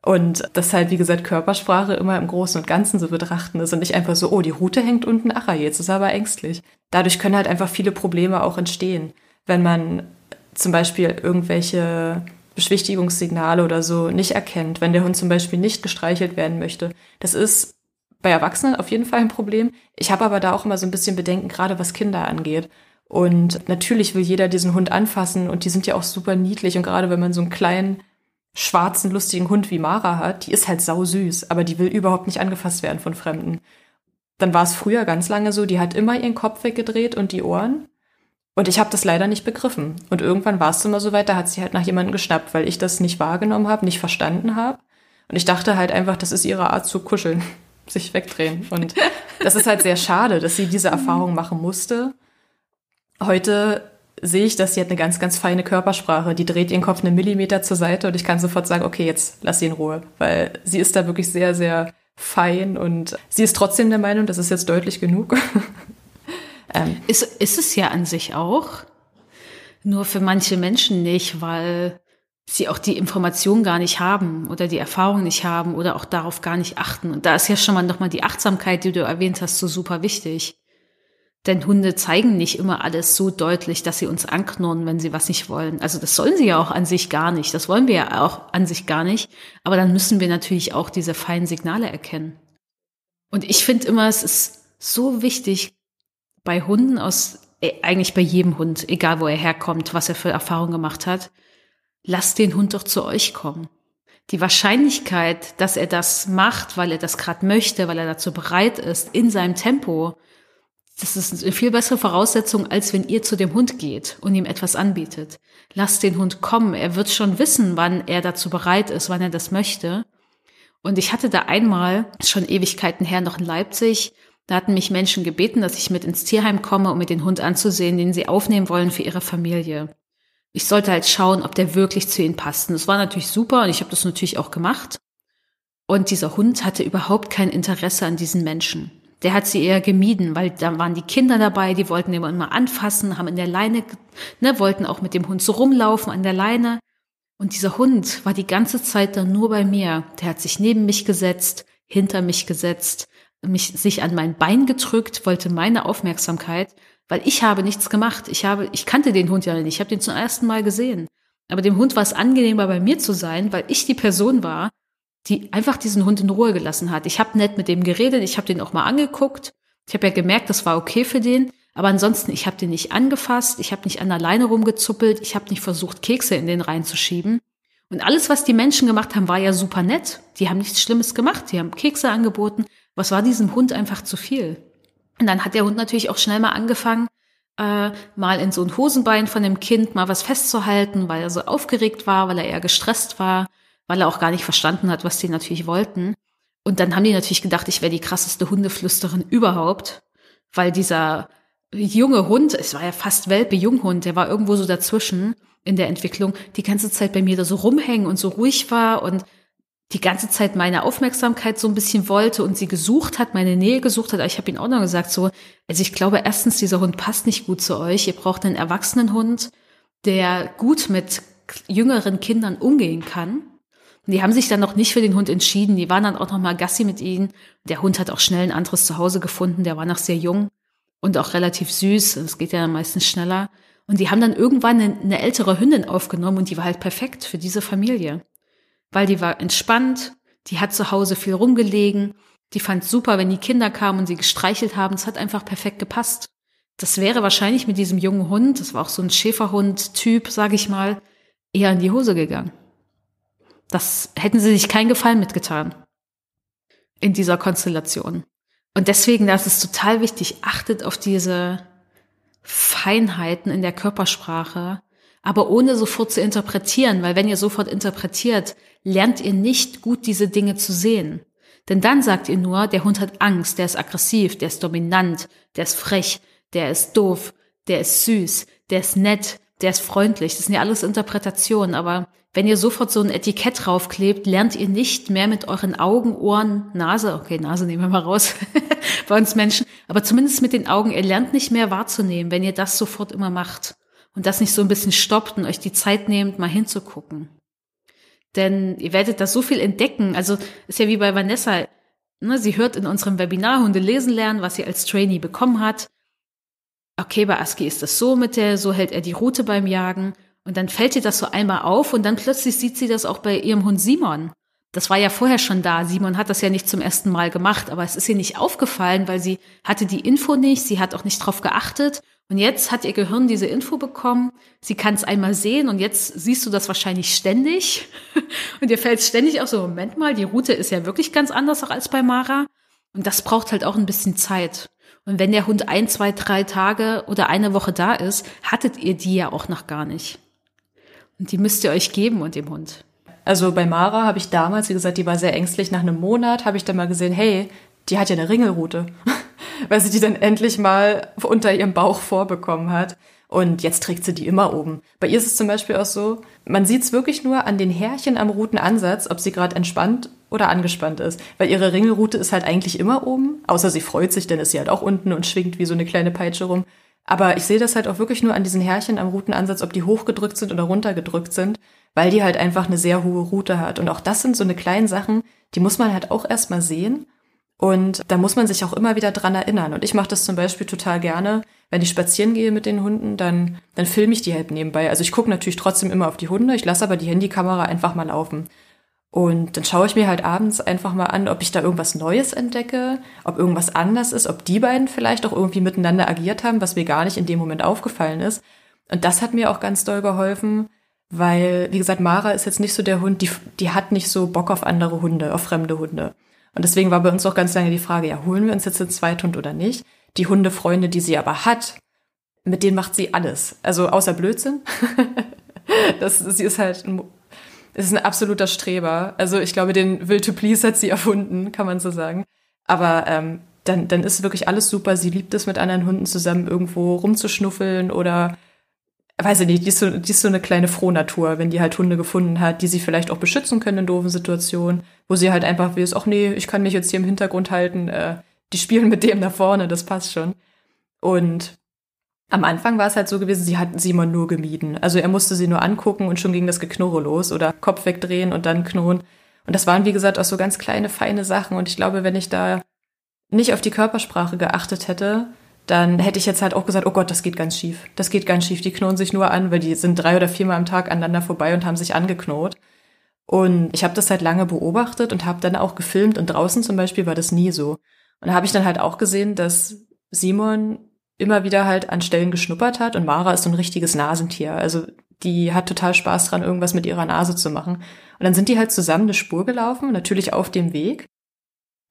Und dass halt, wie gesagt, Körpersprache immer im Großen und Ganzen zu betrachten ist und nicht einfach so, oh, die Rute hängt unten, ach, jetzt ist er aber ängstlich. Dadurch können halt einfach viele Probleme auch entstehen, wenn man zum Beispiel irgendwelche Beschwichtigungssignale oder so nicht erkennt, wenn der Hund zum Beispiel nicht gestreichelt werden möchte. Das ist bei Erwachsenen auf jeden Fall ein Problem. Ich habe aber da auch immer so ein bisschen Bedenken, gerade was Kinder angeht. Und natürlich will jeder diesen Hund anfassen und die sind ja auch super niedlich. Und gerade wenn man so einen kleinen, schwarzen, lustigen Hund wie Mara hat, die ist halt sausüß, aber die will überhaupt nicht angefasst werden von Fremden. Dann war es früher ganz lange so, die hat immer ihren Kopf weggedreht und die Ohren. Und ich habe das leider nicht begriffen. Und irgendwann war es immer so weit, da hat sie halt nach jemandem geschnappt, weil ich das nicht wahrgenommen habe, nicht verstanden habe. Und ich dachte halt einfach, das ist ihre Art zu kuscheln, sich wegdrehen. Und das ist halt sehr schade, dass sie diese Erfahrung machen musste. Heute sehe ich, dass sie hat eine ganz, ganz feine Körpersprache. Die dreht ihren Kopf 1 Millimeter zur Seite und ich kann sofort sagen, okay, jetzt lass sie in Ruhe. Weil sie ist da wirklich sehr, sehr fein und sie ist trotzdem der Meinung, das ist jetzt deutlich genug. Ist es ja an sich auch, nur für manche Menschen nicht, weil sie auch die Information gar nicht haben oder die Erfahrung nicht haben oder auch darauf gar nicht achten. Und da ist ja schon mal nochmal die Achtsamkeit, die du erwähnt hast, so super wichtig. Denn Hunde zeigen nicht immer alles so deutlich, dass sie uns anknurren, wenn sie was nicht wollen. Also das sollen sie ja auch an sich gar nicht. Das wollen wir ja auch an sich gar nicht. Aber dann müssen wir natürlich auch diese feinen Signale erkennen. Und ich finde immer, es ist so wichtig bei Hunden, eigentlich bei jedem Hund, egal wo er herkommt, was er für Erfahrungen gemacht hat, lasst den Hund doch zu euch kommen. Die Wahrscheinlichkeit, dass er das macht, weil er das gerade möchte, weil er dazu bereit ist, in seinem Tempo, das ist eine viel bessere Voraussetzung, als wenn ihr zu dem Hund geht und ihm etwas anbietet. Lasst den Hund kommen. Er wird schon wissen, wann er dazu bereit ist, wann er das möchte. Und ich hatte da einmal, schon Ewigkeiten her, noch in Leipzig, da hatten mich Menschen gebeten, dass ich mit ins Tierheim komme, um mir den Hund anzusehen, den sie aufnehmen wollen für ihre Familie. Ich sollte halt schauen, ob der wirklich zu ihnen passt. Und das war natürlich super und ich habe das natürlich auch gemacht. Und dieser Hund hatte überhaupt kein Interesse an diesen Menschen. Der hat sie eher gemieden, weil da waren die Kinder dabei, die wollten den immer anfassen, haben in der Leine, wollten auch mit dem Hund so rumlaufen an der Leine. Und dieser Hund war die ganze Zeit dann nur bei mir. Der hat sich neben mich gesetzt, hinter mich gesetzt, sich an mein Bein gedrückt, wollte meine Aufmerksamkeit, weil ich habe nichts gemacht. Ich kannte den Hund ja nicht, ich habe den zum ersten Mal gesehen. Aber dem Hund war es angenehmer, bei mir zu sein, weil ich die Person war, die einfach diesen Hund in Ruhe gelassen hat. Ich habe nett mit dem geredet, ich habe den auch mal angeguckt. Ich habe ja gemerkt, das war okay für den. Aber ansonsten, ich habe den nicht angefasst, ich habe nicht an der Leine rumgezuppelt, ich habe nicht versucht, Kekse in den reinzuschieben. Und alles, was die Menschen gemacht haben, war ja super nett. Die haben nichts Schlimmes gemacht, die haben Kekse angeboten. Was war diesem Hund einfach zu viel? Und dann hat der Hund natürlich auch schnell mal angefangen, mal in so ein Hosenbein von dem Kind mal was festzuhalten, weil er so aufgeregt war, weil er eher gestresst war, weil er auch gar nicht verstanden hat, was die natürlich wollten. Und dann haben die natürlich gedacht, ich wäre die krasseste Hundeflüsterin überhaupt, weil dieser junge Hund, es war ja fast Welpe, Junghund, der war irgendwo so dazwischen in der Entwicklung, die ganze Zeit bei mir da so rumhängen und so ruhig war und die ganze Zeit meine Aufmerksamkeit so ein bisschen wollte und sie gesucht hat, meine Nähe gesucht hat. Aber ich habe ihnen auch noch gesagt, so, also ich glaube erstens, dieser Hund passt nicht gut zu euch. Ihr braucht einen erwachsenen Hund, der gut mit jüngeren Kindern umgehen kann. Die haben sich dann noch nicht für den Hund entschieden. Die waren dann auch noch mal Gassi mit ihnen. Der Hund hat auch schnell ein anderes Zuhause gefunden. Der war noch sehr jung und auch relativ süß. Das geht ja meistens schneller. Und die haben dann irgendwann eine ältere Hündin aufgenommen und die war halt perfekt für diese Familie. Weil die war entspannt, die hat zu Hause viel rumgelegen, die fand super, wenn die Kinder kamen und sie gestreichelt haben. Es hat einfach perfekt gepasst. Das wäre wahrscheinlich mit diesem jungen Hund, das war auch so ein Schäferhund-Typ, sage ich mal, eher in die Hose gegangen. Das hätten sie sich keinen Gefallen mitgetan in dieser Konstellation. Und deswegen, das ist total wichtig, achtet auf diese Feinheiten in der Körpersprache, aber ohne sofort zu interpretieren, weil wenn ihr sofort interpretiert, lernt ihr nicht gut, diese Dinge zu sehen. Denn dann sagt ihr nur, der Hund hat Angst, der ist aggressiv, der ist dominant, der ist frech, der ist doof, der ist süß, der ist nett, der ist freundlich. Das sind ja alles Interpretationen, aber wenn ihr sofort so ein Etikett draufklebt, lernt ihr nicht mehr mit euren Augen, Ohren, Nase, okay, Nase nehmen wir mal raus bei uns Menschen, aber zumindest mit den Augen, ihr lernt nicht mehr wahrzunehmen, wenn ihr das sofort immer macht und das nicht so ein bisschen stoppt und euch die Zeit nehmt, mal hinzugucken. Denn ihr werdet da so viel entdecken. Also ist ja wie bei Vanessa, ne? Sie hört in unserem Webinar Hunde lesen lernen, was sie als Trainee bekommen hat. Okay, bei Aski ist das so mit der, so hält er die Route beim Jagen. Und dann fällt ihr das so einmal auf und dann plötzlich sieht sie das auch bei ihrem Hund Simon. Das war ja vorher schon da. Simon hat das ja nicht zum ersten Mal gemacht, aber es ist ihr nicht aufgefallen, weil sie hatte die Info nicht, sie hat auch nicht drauf geachtet. Und jetzt hat ihr Gehirn diese Info bekommen, sie kann es einmal sehen und jetzt siehst du das wahrscheinlich ständig. Und dir fällt ständig auch so, Moment mal, die Route ist ja wirklich ganz anders auch als bei Mara. Und das braucht halt auch ein bisschen Zeit. Und wenn der Hund 1, 2, 3 Tage oder eine Woche da ist, hattet ihr die ja auch noch gar nicht. Und die müsst ihr euch geben und dem Hund. Also bei Mara habe ich damals, wie gesagt, die war sehr ängstlich. Nach einem Monat habe ich dann mal gesehen, hey, die hat ja eine Ringelrute. Weil sie die dann endlich mal unter ihrem Bauch vorbekommen hat. Und jetzt trägt sie die immer oben. Bei ihr ist es zum Beispiel auch so, man sieht es wirklich nur an den Härchen am Rutenansatz, ob sie gerade entspannt oder angespannt ist. Weil ihre Ringelrute ist halt eigentlich immer oben. Außer sie freut sich, dann ist sie halt auch unten und schwingt wie so eine kleine Peitsche rum. Aber ich sehe das halt auch wirklich nur an diesen Härchen am Rutenansatz, ob die hochgedrückt sind oder runtergedrückt sind, weil die halt einfach eine sehr hohe Rute hat. Und auch das sind so eine kleinen Sachen, die muss man halt auch erstmal sehen. Und da muss man sich auch immer wieder dran erinnern. Und ich mache das zum Beispiel total gerne, wenn ich spazieren gehe mit den Hunden, dann filme ich die halt nebenbei. Also ich gucke natürlich trotzdem immer auf die Hunde, ich lasse aber die Handykamera einfach mal laufen. Und dann schaue ich mir halt abends einfach mal an, ob ich da irgendwas Neues entdecke, ob irgendwas anders ist, ob die beiden vielleicht auch irgendwie miteinander agiert haben, was mir gar nicht in dem Moment aufgefallen ist. Und das hat mir auch ganz doll geholfen, weil, wie gesagt, Mara ist jetzt nicht so der Hund, die hat nicht so Bock auf andere Hunde, auf fremde Hunde. Und deswegen war bei uns auch ganz lange die Frage, ja, holen wir uns jetzt den Zweithund oder nicht? Die Hundefreunde, die sie aber hat, mit denen macht sie alles. Also außer Blödsinn. Sie ist halt ein absoluter Streber. Also ich glaube, den Will to Please hat sie erfunden, kann man so sagen. Aber dann ist wirklich alles super. Sie liebt es, mit anderen Hunden zusammen irgendwo rumzuschnuffeln oder, weiß ich nicht, die ist so eine kleine Frohnatur, wenn die halt Hunde gefunden hat, die sie vielleicht auch beschützen können in doofen Situationen, wo sie halt einfach weiß, ach nee, ich kann mich jetzt hier im Hintergrund halten, die spielen mit dem da vorne, das passt schon. Und am Anfang war es halt so gewesen, sie hat Simon nur gemieden. Also er musste sie nur angucken und schon ging das Geknurre los oder Kopf wegdrehen und dann knurren. Und das waren, wie gesagt, auch so ganz kleine, feine Sachen. Und ich glaube, wenn ich da nicht auf die Körpersprache geachtet hätte, dann hätte ich jetzt halt auch gesagt, oh Gott, das geht ganz schief. Das geht ganz schief, die knurren sich nur an, weil die sind 3 oder 4 Mal am Tag aneinander vorbei und haben sich angeknurrt. Und ich habe das halt lange beobachtet und habe dann auch gefilmt. Und draußen zum Beispiel war das nie so. Und da habe ich dann halt auch gesehen, dass Simon immer wieder halt an Stellen geschnuppert hat. Und Mara ist so ein richtiges Nasentier. Also die hat total Spaß dran, irgendwas mit ihrer Nase zu machen. Und dann sind die halt zusammen eine Spur gelaufen, natürlich auf dem Weg.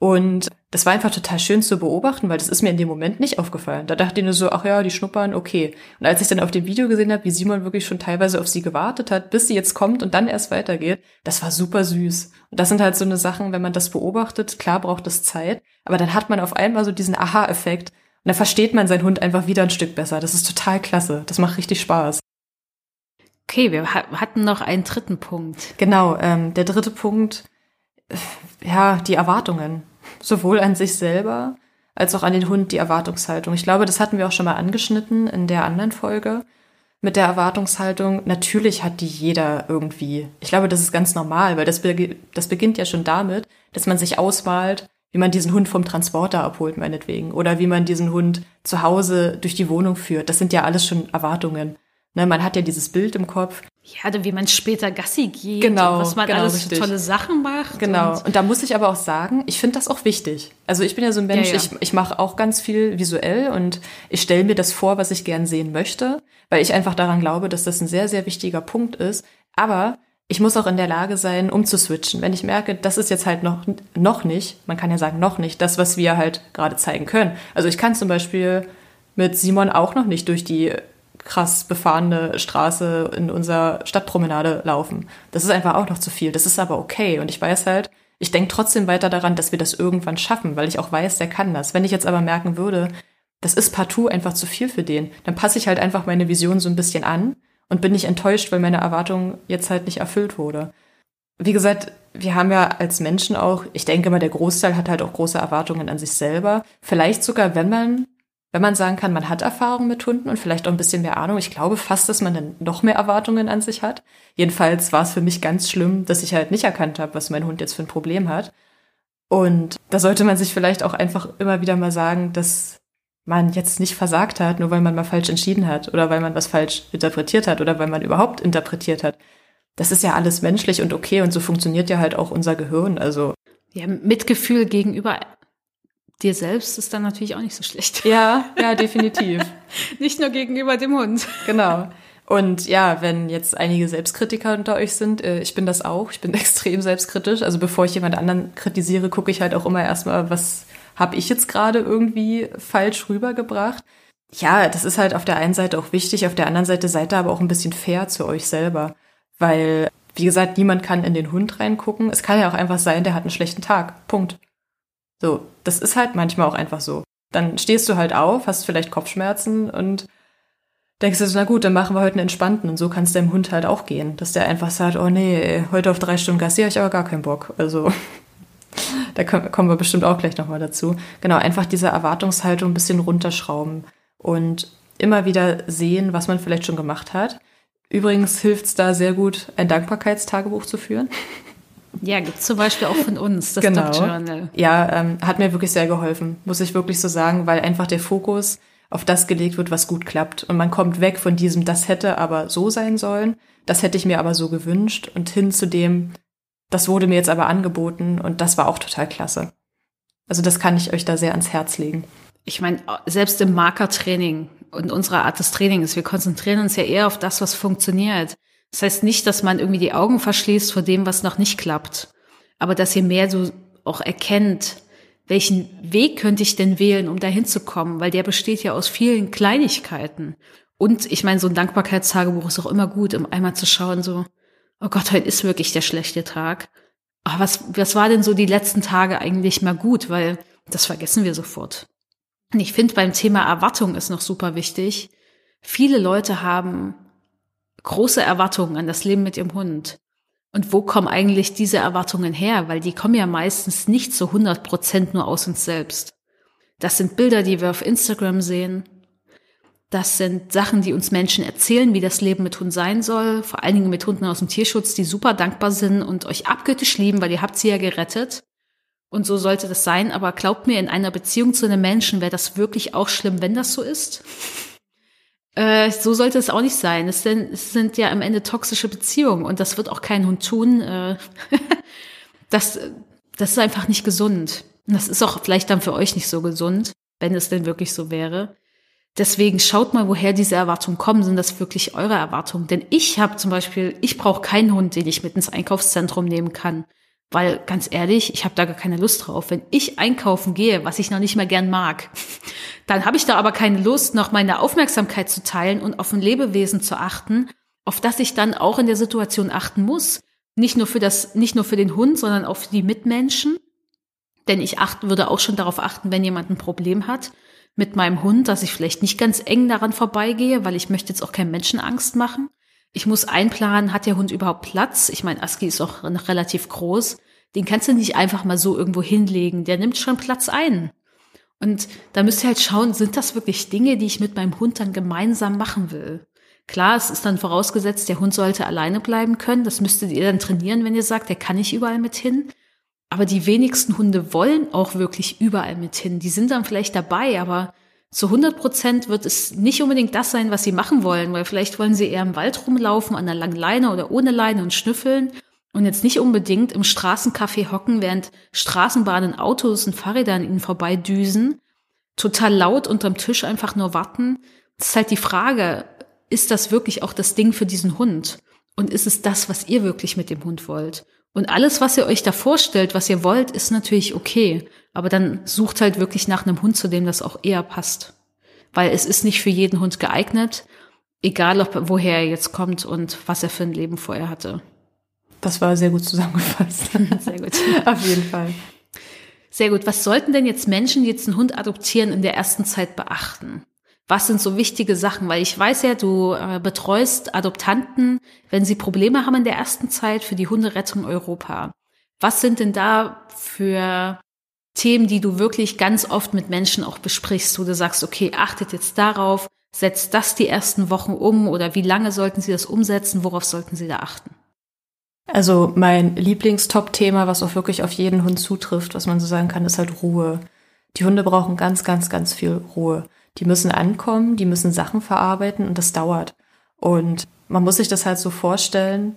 Und das war einfach total schön zu beobachten, weil das ist mir in dem Moment nicht aufgefallen. Da dachte ich nur so, ach ja, die schnuppern, okay. Und als ich dann auf dem Video gesehen habe, wie Simon wirklich schon teilweise auf sie gewartet hat, bis sie jetzt kommt und dann erst weitergeht, das war super süß. Und das sind halt so eine Sachen, wenn man das beobachtet, klar braucht es Zeit, aber dann hat man auf einmal so diesen Aha-Effekt und dann versteht man seinen Hund einfach wieder ein Stück besser. Das ist total klasse, das macht richtig Spaß. Okay, wir hatten noch einen dritten Punkt. Genau, der dritte Punkt, ja, die Erwartungen. Sowohl an sich selber als auch an den Hund die Erwartungshaltung. Ich glaube, das hatten wir auch schon mal angeschnitten in der anderen Folge mit der Erwartungshaltung. Natürlich hat die jeder irgendwie. Ich glaube, das ist ganz normal, weil das beginnt ja schon damit, dass man sich ausmalt, wie man diesen Hund vom Transporter abholt, meinetwegen. Oder wie man diesen Hund zu Hause durch die Wohnung führt. Das sind ja alles schon Erwartungen. Ne, man hat ja dieses Bild im Kopf. Ja, wie man später Gassi geht, genau, und was man alles richtig. Tolle Sachen macht. Genau, und da muss ich aber auch sagen, ich finde das auch wichtig. Also ich bin ja so ein Mensch, ja. Ich mache auch ganz viel visuell und ich stelle mir das vor, was ich gern sehen möchte, weil ich einfach daran glaube, dass das ein sehr, sehr wichtiger Punkt ist. Aber ich muss auch in der Lage sein, umzuswitchen. Wenn ich merke, das ist jetzt halt noch nicht, man kann ja sagen noch nicht, das, was wir halt gerade zeigen können. Also ich kann zum Beispiel mit Simon auch noch nicht durch die krass befahrene Straße in unserer Stadtpromenade laufen. Das ist einfach auch noch zu viel. Das ist aber okay. Und ich weiß halt, ich denke trotzdem weiter daran, dass wir das irgendwann schaffen, weil ich auch weiß, der kann das. Wenn ich jetzt aber merken würde, das ist partout einfach zu viel für den, dann passe ich halt einfach meine Vision so ein bisschen an und bin nicht enttäuscht, weil meine Erwartung jetzt halt nicht erfüllt wurde. Wie gesagt, wir haben ja als Menschen auch, ich denke mal, der Großteil hat halt auch große Erwartungen an sich selber. Vielleicht sogar, wenn man sagen kann, man hat Erfahrung mit Hunden und vielleicht auch ein bisschen mehr Ahnung. Ich glaube fast, dass man dann noch mehr Erwartungen an sich hat. Jedenfalls war es für mich ganz schlimm, dass ich halt nicht erkannt habe, was mein Hund jetzt für ein Problem hat. Und da sollte man sich vielleicht auch einfach immer wieder mal sagen, dass man jetzt nicht versagt hat, nur weil man mal falsch entschieden hat oder weil man was falsch interpretiert hat oder weil man überhaupt interpretiert hat. Das ist ja alles menschlich und okay und so funktioniert ja halt auch unser Gehirn. Also ja, Mitgefühl gegenüber dir selbst ist dann natürlich auch nicht so schlecht. Ja, definitiv. Nicht nur gegenüber dem Hund. Genau. Und ja, wenn jetzt einige Selbstkritiker unter euch sind, ich bin das auch, ich bin extrem selbstkritisch. Also bevor ich jemand anderen kritisiere, gucke ich halt auch immer erstmal, was habe ich jetzt gerade irgendwie falsch rübergebracht. Ja, das ist halt auf der einen Seite auch wichtig, auf der anderen Seite seid ihr aber auch ein bisschen fair zu euch selber. Weil, wie gesagt, niemand kann in den Hund reingucken. Es kann ja auch einfach sein, der hat einen schlechten Tag. Punkt. So, das ist halt manchmal auch einfach so. Dann stehst du halt auf, hast vielleicht Kopfschmerzen und denkst dir so, na gut, dann machen wir heute einen entspannten. Und so kann es deinem Hund halt auch gehen, dass der einfach sagt, oh nee, heute auf 3 Stunden Gassi habe ich aber gar keinen Bock. Also, da kommen wir bestimmt auch gleich nochmal dazu. Genau, einfach diese Erwartungshaltung ein bisschen runterschrauben und immer wieder sehen, was man vielleicht schon gemacht hat. Übrigens hilft es da sehr gut, ein Dankbarkeitstagebuch zu führen. Ja, gibt es zum Beispiel auch von uns, das Dog Journal. Ja, hat mir wirklich sehr geholfen, muss ich wirklich so sagen, weil einfach der Fokus auf das gelegt wird, was gut klappt. Und man kommt weg von diesem, das hätte aber so sein sollen, das hätte ich mir aber so gewünscht und hin zu dem, das wurde mir jetzt aber angeboten und das war auch total klasse. Also das kann ich euch da sehr ans Herz legen. Ich meine, selbst im Marker-Training und unserer Art des Trainings, wir konzentrieren uns ja eher auf das, was funktioniert. Das heißt nicht, dass man irgendwie die Augen verschließt vor dem, was noch nicht klappt, aber dass ihr mehr so auch erkennt, welchen Weg könnte ich denn wählen, um da hinzukommen, weil der besteht ja aus vielen Kleinigkeiten. Und ich meine, so ein Dankbarkeitstagebuch ist auch immer gut, um einmal zu schauen, so, oh Gott, heute ist wirklich der schlechte Tag. Aber was war denn so die letzten Tage eigentlich mal gut, weil das vergessen wir sofort. Und ich finde, beim Thema Erwartung ist noch super wichtig. Viele Leute haben große Erwartungen an das Leben mit ihrem Hund. Und wo kommen eigentlich diese Erwartungen her? Weil die kommen ja meistens nicht zu 100% nur aus uns selbst. Das sind Bilder, die wir auf Instagram sehen. Das sind Sachen, die uns Menschen erzählen, wie das Leben mit Hund sein soll. Vor allen Dingen mit Hunden aus dem Tierschutz, die super dankbar sind und euch abgöttisch lieben, weil ihr habt sie ja gerettet. Und so sollte das sein. Aber glaubt mir, in einer Beziehung zu einem Menschen wäre das wirklich auch schlimm, wenn das so ist. So sollte es auch nicht sein. Es sind ja am Ende toxische Beziehungen und das wird auch kein Hund tun. Das ist einfach nicht gesund. Und das ist auch vielleicht dann für euch nicht so gesund, wenn es denn wirklich so wäre. Deswegen schaut mal, woher diese Erwartungen kommen. Sind das wirklich eure Erwartungen? Denn ich habe zum Beispiel, ich brauche keinen Hund, den ich mit ins Einkaufszentrum nehmen kann. Weil, ganz ehrlich, ich habe da gar keine Lust drauf. Wenn ich einkaufen gehe, was ich noch nicht mal gern mag, dann habe ich da aber keine Lust, noch meine Aufmerksamkeit zu teilen und auf ein Lebewesen zu achten, auf das ich dann auch in der Situation achten muss. Nicht nur für den Hund, sondern auch für die Mitmenschen. Denn ich würde auch schon darauf achten, wenn jemand ein Problem hat mit meinem Hund, dass ich vielleicht nicht ganz eng daran vorbeigehe, weil ich möchte jetzt auch keinen Menschen Angst machen. Ich muss einplanen, hat der Hund überhaupt Platz? Ich meine, Aski ist auch noch relativ groß. Den kannst du nicht einfach mal so irgendwo hinlegen. Der nimmt schon Platz ein. Und da müsst ihr halt schauen, sind das wirklich Dinge, die ich mit meinem Hund dann gemeinsam machen will? Klar, es ist dann vorausgesetzt, der Hund sollte alleine bleiben können. Das müsstet ihr dann trainieren, wenn ihr sagt, der kann nicht überall mit hin. Aber die wenigsten Hunde wollen auch wirklich überall mit hin. Die sind dann vielleicht dabei, aber zu 100% wird es nicht unbedingt das sein, was sie machen wollen, weil vielleicht wollen sie eher im Wald rumlaufen, an einer langen Leine oder ohne Leine und schnüffeln und jetzt nicht unbedingt im Straßencafé hocken, während Straßenbahnen, Autos und Fahrräder an ihnen vorbeidüsen, total laut unterm Tisch einfach nur warten. Das ist halt die Frage, ist das wirklich auch das Ding für diesen Hund? Und ist es das, was ihr wirklich mit dem Hund wollt? Und alles, was ihr euch da vorstellt, was ihr wollt, ist natürlich okay. Aber dann sucht halt wirklich nach einem Hund, zu dem das auch eher passt. Weil es ist nicht für jeden Hund geeignet. egal ob woher er jetzt kommt und was er für ein Leben vorher hatte. Das war sehr gut zusammengefasst. Sehr gut. Auf jeden Fall. Sehr gut. Was sollten denn jetzt Menschen, die jetzt einen Hund adoptieren, in der ersten Zeit beachten? Was sind so wichtige Sachen? Weil ich weiß ja, du betreust Adoptanten, wenn sie Probleme haben in der ersten Zeit für die Hunderettung Europa. Was sind denn da für Themen, die du wirklich ganz oft mit Menschen auch besprichst, wo du sagst, okay, achtet jetzt darauf, setzt das die ersten Wochen um oder wie lange sollten sie das umsetzen, worauf sollten sie da achten? Also mein Lieblingstop-Thema, was auch wirklich auf jeden Hund zutrifft, was man so sagen kann, ist halt Ruhe. Die Hunde brauchen ganz, ganz, ganz viel Ruhe. Die müssen ankommen, die müssen Sachen verarbeiten und das dauert. Und man muss sich das halt so vorstellen,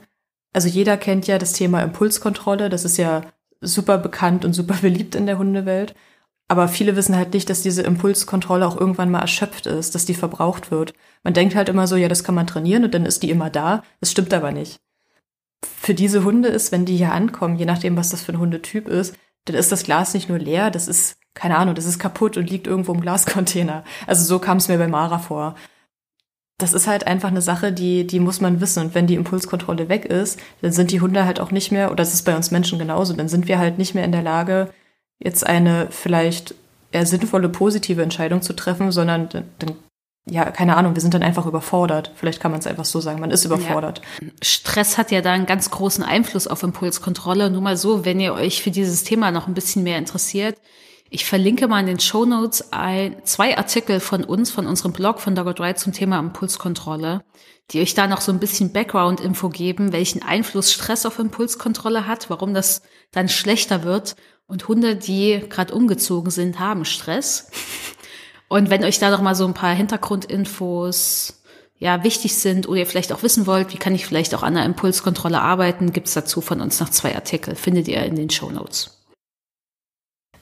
also jeder kennt ja das Thema Impulskontrolle, das ist ja super bekannt und super beliebt in der Hundewelt. Aber viele wissen halt nicht, dass diese Impulskontrolle auch irgendwann mal erschöpft ist, dass die verbraucht wird. Man denkt halt immer so, ja, das kann man trainieren und dann ist die immer da. Das stimmt aber nicht. Für diese Hunde ist, wenn die hier ankommen, je nachdem, was das für ein Hundetyp ist, dann ist das Glas nicht nur leer, das ist, keine Ahnung, das ist kaputt und liegt irgendwo im Glascontainer. Also so kam es mir bei Mara vor. Das ist halt einfach eine Sache, die muss man wissen. Und wenn die Impulskontrolle weg ist, dann sind die Hunde halt auch nicht mehr, oder das ist bei uns Menschen genauso, dann sind wir halt nicht mehr in der Lage, jetzt eine vielleicht eher sinnvolle, positive Entscheidung zu treffen, sondern dann, ja, keine Ahnung, wir sind dann einfach überfordert. Vielleicht kann man es einfach so sagen, man ist überfordert. Ja. Stress hat ja da einen ganz großen Einfluss auf Impulskontrolle. Nur mal so, wenn ihr euch für dieses Thema noch ein bisschen mehr interessiert, ich verlinke mal in den Shownotes 2 Artikel von uns, von unserem Blog von Dog It Right zum Thema Impulskontrolle, die euch da noch so ein bisschen Background-Info geben, welchen Einfluss Stress auf Impulskontrolle hat, warum das dann schlechter wird. Und Hunde, die gerade umgezogen sind, haben Stress. Und wenn euch da noch mal so ein paar Hintergrundinfos ja wichtig sind oder ihr vielleicht auch wissen wollt, wie kann ich vielleicht auch an der Impulskontrolle arbeiten, gibt's dazu von uns noch 2 Artikel. Findet ihr in den Shownotes.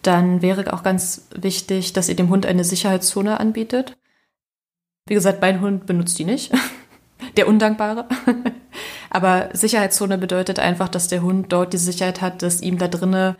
Dann wäre auch ganz wichtig, dass ihr dem Hund eine Sicherheitszone anbietet. Wie gesagt, mein Hund benutzt die nicht, der Undankbare. Aber Sicherheitszone bedeutet einfach, dass der Hund dort die Sicherheit hat, dass ihm da drinnen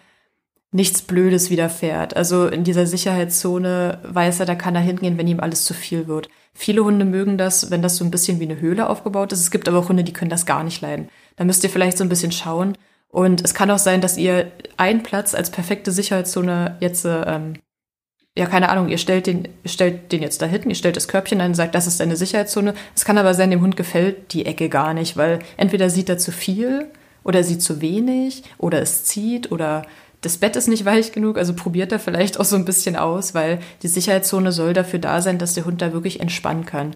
nichts Blödes widerfährt. Also in dieser Sicherheitszone weiß er, da kann er hingehen, wenn ihm alles zu viel wird. Viele Hunde mögen das, wenn das so ein bisschen wie eine Höhle aufgebaut ist. Es gibt aber auch Hunde, die können das gar nicht leiden. Da müsst ihr vielleicht so ein bisschen schauen. Und es kann auch sein, dass ihr einen Platz als perfekte Sicherheitszone jetzt, ja, keine Ahnung, ihr stellt den jetzt da hinten, ihr stellt das Körbchen ein und sagt, das ist eine Sicherheitszone. Es kann aber sein, dem Hund gefällt die Ecke gar nicht, weil entweder sieht er zu viel oder er sieht zu wenig oder es zieht oder das Bett ist nicht weich genug. Also probiert da vielleicht auch so ein bisschen aus, weil die Sicherheitszone soll dafür da sein, dass der Hund da wirklich entspannen kann.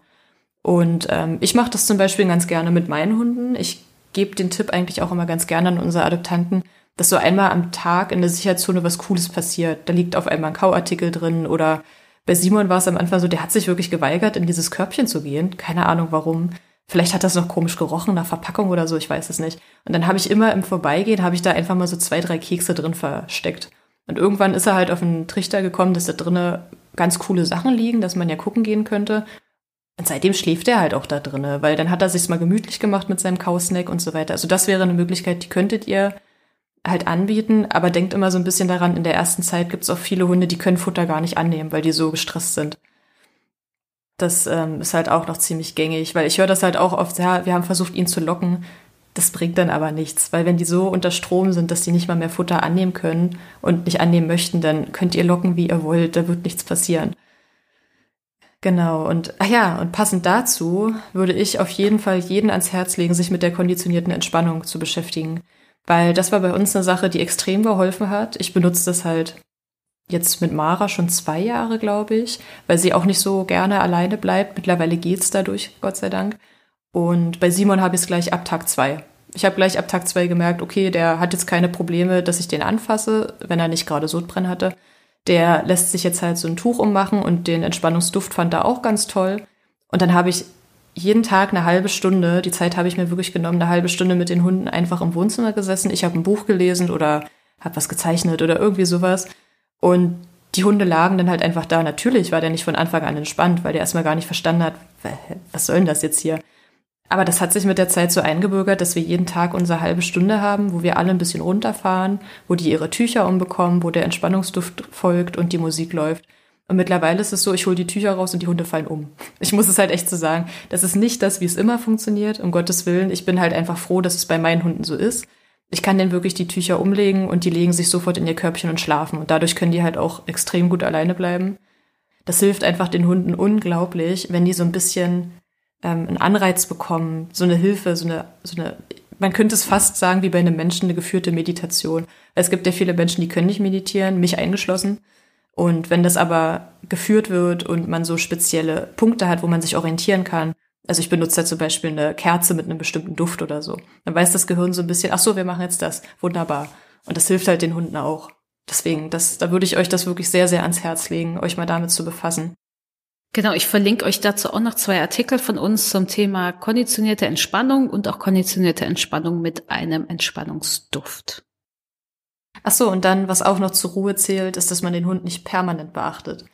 Und ich mache das zum Beispiel ganz gerne mit meinen Hunden. Ich gebe den Tipp eigentlich auch immer ganz gerne an unsere Adoptanten, dass so einmal am Tag in der Sicherheitszone was Cooles passiert. Da liegt auf einmal ein Kauartikel drin oder bei Simon war es am Anfang so, der hat sich wirklich geweigert, in dieses Körbchen zu gehen. Keine Ahnung warum. Vielleicht hat das noch komisch gerochen nach Verpackung oder so, ich weiß es nicht. Und dann habe ich immer im Vorbeigehen, habe ich da einfach mal so 2, 3 Kekse drin versteckt. Und irgendwann ist er halt auf einen Trichter gekommen, dass da drinnen ganz coole Sachen liegen, dass man ja gucken gehen könnte. Und seitdem schläft er halt auch da drinne, weil dann hat er sich's mal gemütlich gemacht mit seinem Kausnack und so weiter. Also das wäre eine Möglichkeit, die könntet ihr halt anbieten, aber denkt immer so ein bisschen daran, in der ersten Zeit gibt's auch viele Hunde, die können Futter gar nicht annehmen, weil die so gestresst sind. Das ist halt auch noch ziemlich gängig, weil ich höre das halt auch oft, ja, wir haben versucht, ihn zu locken. Das bringt dann aber nichts, weil wenn die so unter Strom sind, dass die nicht mal mehr Futter annehmen können und nicht annehmen möchten, dann könnt ihr locken, wie ihr wollt, da wird nichts passieren. Genau, und ach ja, und passend dazu würde ich auf jeden Fall jeden ans Herz legen, sich mit der konditionierten Entspannung zu beschäftigen, weil das war bei uns eine Sache, die extrem geholfen hat. Ich benutze das halt jetzt mit Mara schon 2 Jahre, glaube ich, weil sie auch nicht so gerne alleine bleibt. Mittlerweile geht's dadurch, Gott sei Dank. Und bei Simon habe ich es gleich ab Tag 2. Ich habe gleich ab Tag 2 gemerkt, okay, der hat jetzt keine Probleme, dass ich den anfasse, wenn er nicht gerade Sodbrennen hatte. Der lässt sich jetzt halt so ein Tuch ummachen und den Entspannungsduft fand er auch ganz toll. Und dann habe ich jeden Tag eine halbe Stunde, die Zeit habe ich mir wirklich genommen, eine halbe Stunde mit den Hunden einfach im Wohnzimmer gesessen. Ich habe ein Buch gelesen oder habe was gezeichnet oder irgendwie sowas. Und die Hunde lagen dann halt einfach da. Natürlich war der nicht von Anfang an entspannt, weil der erstmal gar nicht verstanden hat, was soll denn das jetzt hier? Aber das hat sich mit der Zeit so eingebürgert, dass wir jeden Tag unsere halbe Stunde haben, wo wir alle ein bisschen runterfahren, wo die ihre Tücher umbekommen, wo der Entspannungsduft folgt und die Musik läuft. Und mittlerweile ist es so, ich hole die Tücher raus und die Hunde fallen um. Ich muss es halt echt so sagen. Das ist nicht das, wie es immer funktioniert, um Gottes Willen. Ich bin halt einfach froh, dass es bei meinen Hunden so ist. Ich kann denen wirklich die Tücher umlegen und die legen sich sofort in ihr Körbchen und schlafen. Und dadurch können die halt auch extrem gut alleine bleiben. Das hilft einfach den Hunden unglaublich, wenn die so ein bisschen einen Anreiz bekommen, so eine Hilfe, so eine, man könnte es fast sagen, wie bei einem Menschen, eine geführte Meditation. Es gibt ja viele Menschen, die können nicht meditieren, mich eingeschlossen. Und wenn das aber geführt wird und man so spezielle Punkte hat, wo man sich orientieren kann, also ich benutze da zum Beispiel eine Kerze mit einem bestimmten Duft oder so, dann weiß das Gehirn so ein bisschen, ach so, wir machen jetzt das, wunderbar. Und das hilft halt den Hunden auch. Deswegen, da würde ich euch das wirklich sehr, sehr ans Herz legen, euch mal damit zu befassen. Genau, ich verlinke euch dazu auch noch 2 Artikel von uns zum Thema konditionierte Entspannung und auch konditionierte Entspannung mit einem Entspannungsduft. Ach so, und dann, was auch noch zur Ruhe zählt, ist, dass man den Hund nicht permanent beachtet.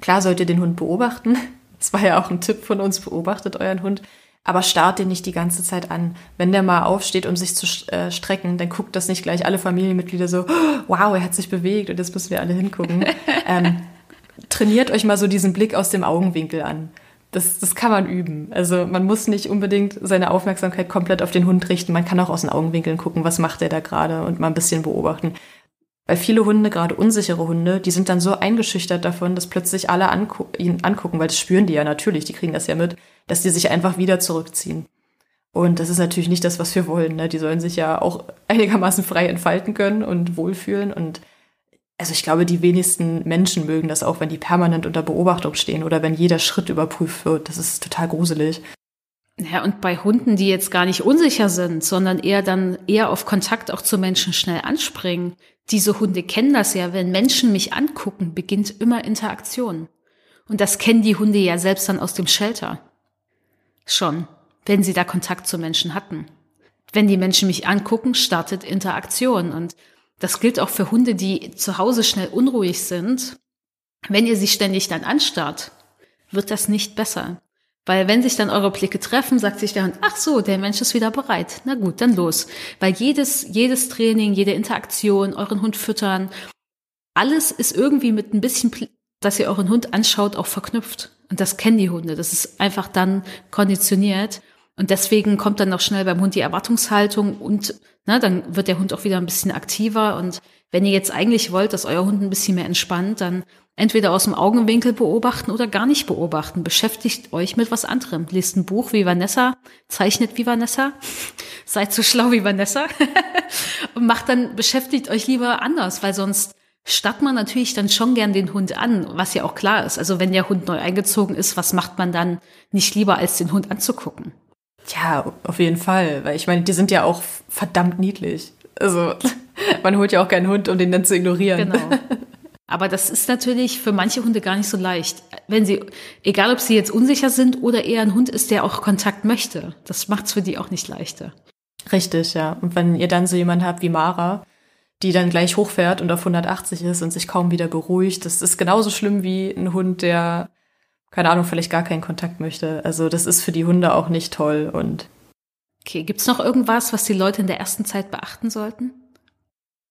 Klar sollt ihr den Hund beobachten. Das war ja auch ein Tipp von uns, beobachtet euren Hund. Aber starrt den nicht die ganze Zeit an. Wenn der mal aufsteht, um sich zu strecken, dann guckt das nicht gleich alle Familienmitglieder so, oh, wow, er hat sich bewegt und jetzt müssen wir alle hingucken. Trainiert euch mal so diesen Blick aus dem Augenwinkel an. Das kann man üben. Also man muss nicht unbedingt seine Aufmerksamkeit komplett auf den Hund richten. Man kann auch aus den Augenwinkeln gucken, was macht der da gerade und mal ein bisschen beobachten. Weil viele Hunde, gerade unsichere Hunde, die sind dann so eingeschüchtert davon, dass plötzlich alle ihn angucken, weil das spüren die ja natürlich, die kriegen das ja mit, dass die sich einfach wieder zurückziehen. Und das ist natürlich nicht das, was wir wollen. Ne? Die sollen sich ja auch einigermaßen frei entfalten können und wohlfühlen. Und also ich glaube, die wenigsten Menschen mögen das auch, wenn die permanent unter Beobachtung stehen oder wenn jeder Schritt überprüft wird. Das ist total gruselig. Ja, und bei Hunden, die jetzt gar nicht unsicher sind, sondern eher auf Kontakt auch zu Menschen schnell anspringen. Diese Hunde kennen das ja, wenn Menschen mich angucken, beginnt immer Interaktion. Und das kennen die Hunde ja selbst dann aus dem Shelter. Schon, wenn sie da Kontakt zu Menschen hatten. Wenn die Menschen mich angucken, startet Interaktion. Und das gilt auch für Hunde, die zu Hause schnell unruhig sind. Wenn ihr sie ständig dann anstarrt, wird das nicht besser. Weil wenn sich dann eure Blicke treffen, sagt sich der Hund, ach so, der Mensch ist wieder bereit. Na gut, dann los. Weil jedes Training, jede Interaktion, euren Hund füttern, alles ist irgendwie mit ein bisschen, dass ihr euren Hund anschaut, auch verknüpft. Und das kennen die Hunde. Das ist einfach dann konditioniert. Und deswegen kommt dann auch schnell beim Hund die Erwartungshaltung und dann wird der Hund auch wieder ein bisschen aktiver. Und wenn ihr jetzt eigentlich wollt, dass euer Hund ein bisschen mehr entspannt, dann entweder aus dem Augenwinkel beobachten oder gar nicht beobachten. Beschäftigt euch mit was anderem. Lest ein Buch wie Vanessa, zeichnet wie Vanessa, seid so schlau wie Vanessa und beschäftigt euch lieber anders, weil sonst starrt man natürlich dann schon gern den Hund an, was ja auch klar ist. Also wenn der Hund neu eingezogen ist, was macht man dann nicht lieber, als den Hund anzugucken? Ja, auf jeden Fall, weil ich meine, die sind ja auch verdammt niedlich. Also man holt ja auch keinen Hund, um den dann zu ignorieren. Genau. Aber das ist natürlich für manche Hunde gar nicht so leicht. Wenn sie, egal ob sie jetzt unsicher sind oder eher ein Hund ist, der auch Kontakt möchte, das macht's für die auch nicht leichter. Richtig, ja. Und wenn ihr dann so jemanden habt wie Mara, die dann gleich hochfährt und auf 180 ist und sich kaum wieder beruhigt, das ist genauso schlimm wie ein Hund, der, keine Ahnung, vielleicht gar keinen Kontakt möchte. Also das ist für die Hunde auch nicht toll. Und okay, gibt's noch irgendwas, was die Leute in der ersten Zeit beachten sollten?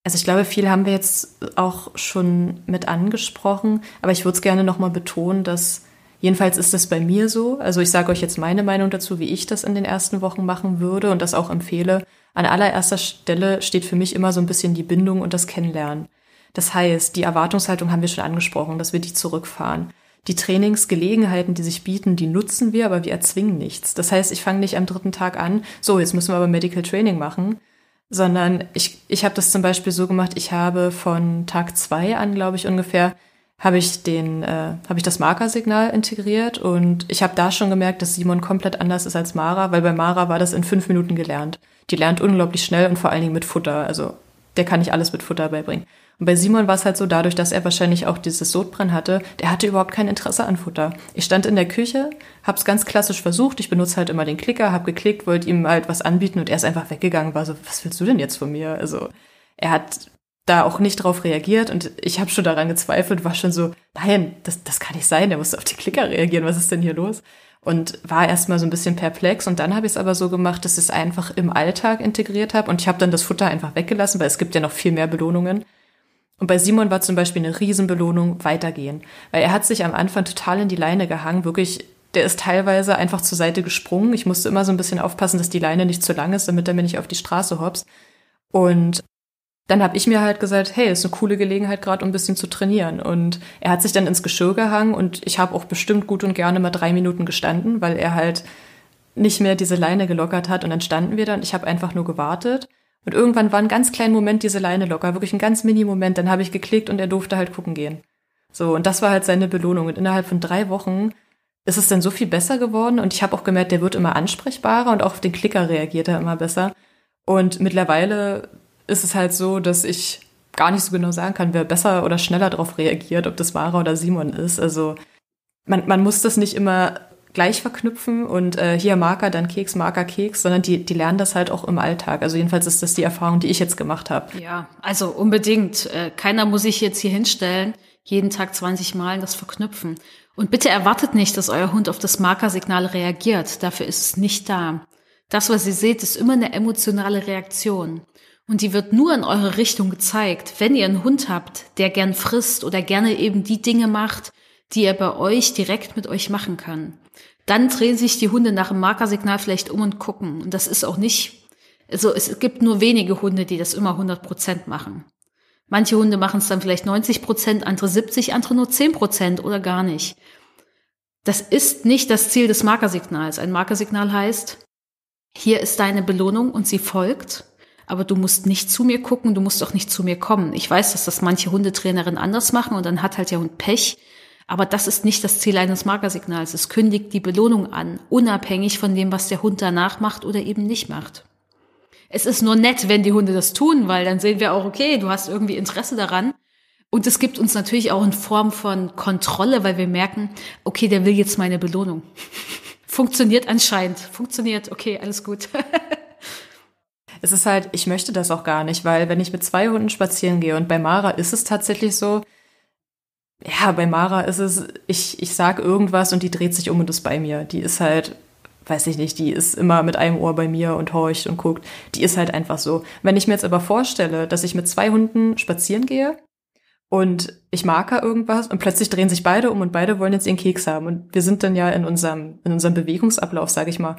Also ich glaube, viel haben wir jetzt auch schon mit angesprochen, aber ich würde es gerne nochmal betonen, dass, jedenfalls ist das bei mir so, also ich sage euch jetzt meine Meinung dazu, wie ich das in den ersten Wochen machen würde und das auch empfehle. An allererster Stelle steht für mich immer so ein bisschen die Bindung und das Kennenlernen. Das heißt, die Erwartungshaltung haben wir schon angesprochen, dass wir die zurückfahren. Die Trainingsgelegenheiten, die sich bieten, die nutzen wir, aber wir erzwingen nichts. Das heißt, ich fange nicht am 3. Tag an, so, jetzt müssen wir aber Medical Training machen, sondern ich habe das zum Beispiel so gemacht, ich habe von Tag 2 an, glaube ich ungefähr, habe ich das Markersignal integriert und ich habe da schon gemerkt, dass Simon komplett anders ist als Mara, weil bei Mara war das in 5 Minuten gelernt. Die lernt unglaublich schnell und vor allen Dingen mit Futter, also der kann nicht alles mit Futter beibringen. Und bei Simon war es halt so, dadurch, dass er wahrscheinlich auch dieses Sodbrennen hatte, der hatte überhaupt kein Interesse an Futter. Ich stand in der Küche, hab's ganz klassisch versucht, ich benutze halt immer den Klicker, hab geklickt, wollte ihm halt was anbieten und er ist einfach weggegangen, war so, was willst du denn jetzt von mir? Also er hat da auch nicht drauf reagiert und ich habe schon daran gezweifelt, war schon so, nein, das kann nicht sein, er muss auf den Klicker reagieren, was ist denn hier los? Und war erstmal so ein bisschen perplex und dann habe ich es aber so gemacht, dass ich es einfach im Alltag integriert habe und ich habe dann das Futter einfach weggelassen, weil es gibt ja noch viel mehr Belohnungen. Und bei Simon war zum Beispiel eine Riesenbelohnung weitergehen, weil er hat sich am Anfang total in die Leine gehangen, wirklich, der ist teilweise einfach zur Seite gesprungen. Ich musste immer so ein bisschen aufpassen, dass die Leine nicht zu lang ist, damit er mir nicht auf die Straße hopst. Und dann habe ich mir halt gesagt, hey, ist eine coole Gelegenheit gerade, um ein bisschen zu trainieren. Und er hat sich dann ins Geschirr gehangen und ich habe auch bestimmt gut und gerne mal 3 Minuten gestanden, weil er halt nicht mehr diese Leine gelockert hat. Und dann standen wir da und ich habe einfach nur gewartet. Und irgendwann war ein ganz kleiner Moment diese Leine locker, wirklich ein ganz Mini-Moment. Dann habe ich geklickt und er durfte halt gucken gehen. So, und das war halt seine Belohnung. Und innerhalb von 3 Wochen ist es dann so viel besser geworden. Und ich habe auch gemerkt, der wird immer ansprechbarer und auch auf den Klicker reagiert er immer besser. Und mittlerweile ist es halt so, dass ich gar nicht so genau sagen kann, wer besser oder schneller darauf reagiert, ob das Mara oder Simon ist. Also man muss das nicht immer gleich verknüpfen und hier Marker, dann Keks, Marker, Keks, sondern die lernen das halt auch im Alltag. Also jedenfalls ist das die Erfahrung, die ich jetzt gemacht habe. Ja, also unbedingt. Keiner muss sich jetzt hier hinstellen, jeden Tag 20 Mal das verknüpfen. Und bitte erwartet nicht, dass euer Hund auf das Markersignal reagiert. Dafür ist es nicht da. Das, was ihr seht, ist immer eine emotionale Reaktion. Und die wird nur in eure Richtung gezeigt, wenn ihr einen Hund habt, der gern frisst oder gerne eben die Dinge macht, die er bei euch direkt mit euch machen kann. Dann drehen sich die Hunde nach dem Markersignal vielleicht um und gucken. Und das ist auch nicht, also es gibt nur wenige Hunde, die das immer 100% machen. Manche Hunde machen es dann vielleicht 90%, andere 70%, andere nur 10% oder gar nicht. Das ist nicht das Ziel des Markersignals. Ein Markersignal heißt, hier ist deine Belohnung und sie folgt, aber du musst nicht zu mir gucken, du musst auch nicht zu mir kommen. Ich weiß, dass das manche Hundetrainerinnen anders machen und dann hat halt der Hund Pech. Aber das ist nicht das Ziel eines Markersignals. Es kündigt die Belohnung an, unabhängig von dem, was der Hund danach macht oder eben nicht macht. Es ist nur nett, wenn die Hunde das tun, weil dann sehen wir auch, okay, du hast irgendwie Interesse daran. Und es gibt uns natürlich auch in Form von Kontrolle, weil wir merken, okay, der will jetzt meine Belohnung. Funktioniert anscheinend. Funktioniert, okay, alles gut. Es ist halt, ich möchte das auch gar nicht, weil wenn ich mit 2 Hunden spazieren gehe und bei Mara ist es tatsächlich so, ja, bei Mara ist es, ich sag irgendwas und die dreht sich um und ist bei mir. Die ist halt, weiß ich nicht, die ist immer mit einem Ohr bei mir und horcht und guckt. Die ist halt einfach so. Wenn ich mir jetzt aber vorstelle, dass ich mit 2 Hunden spazieren gehe und ich marker irgendwas und plötzlich drehen sich beide um und beide wollen jetzt ihren Keks haben. Und wir sind dann ja in unserem Bewegungsablauf, sage ich mal,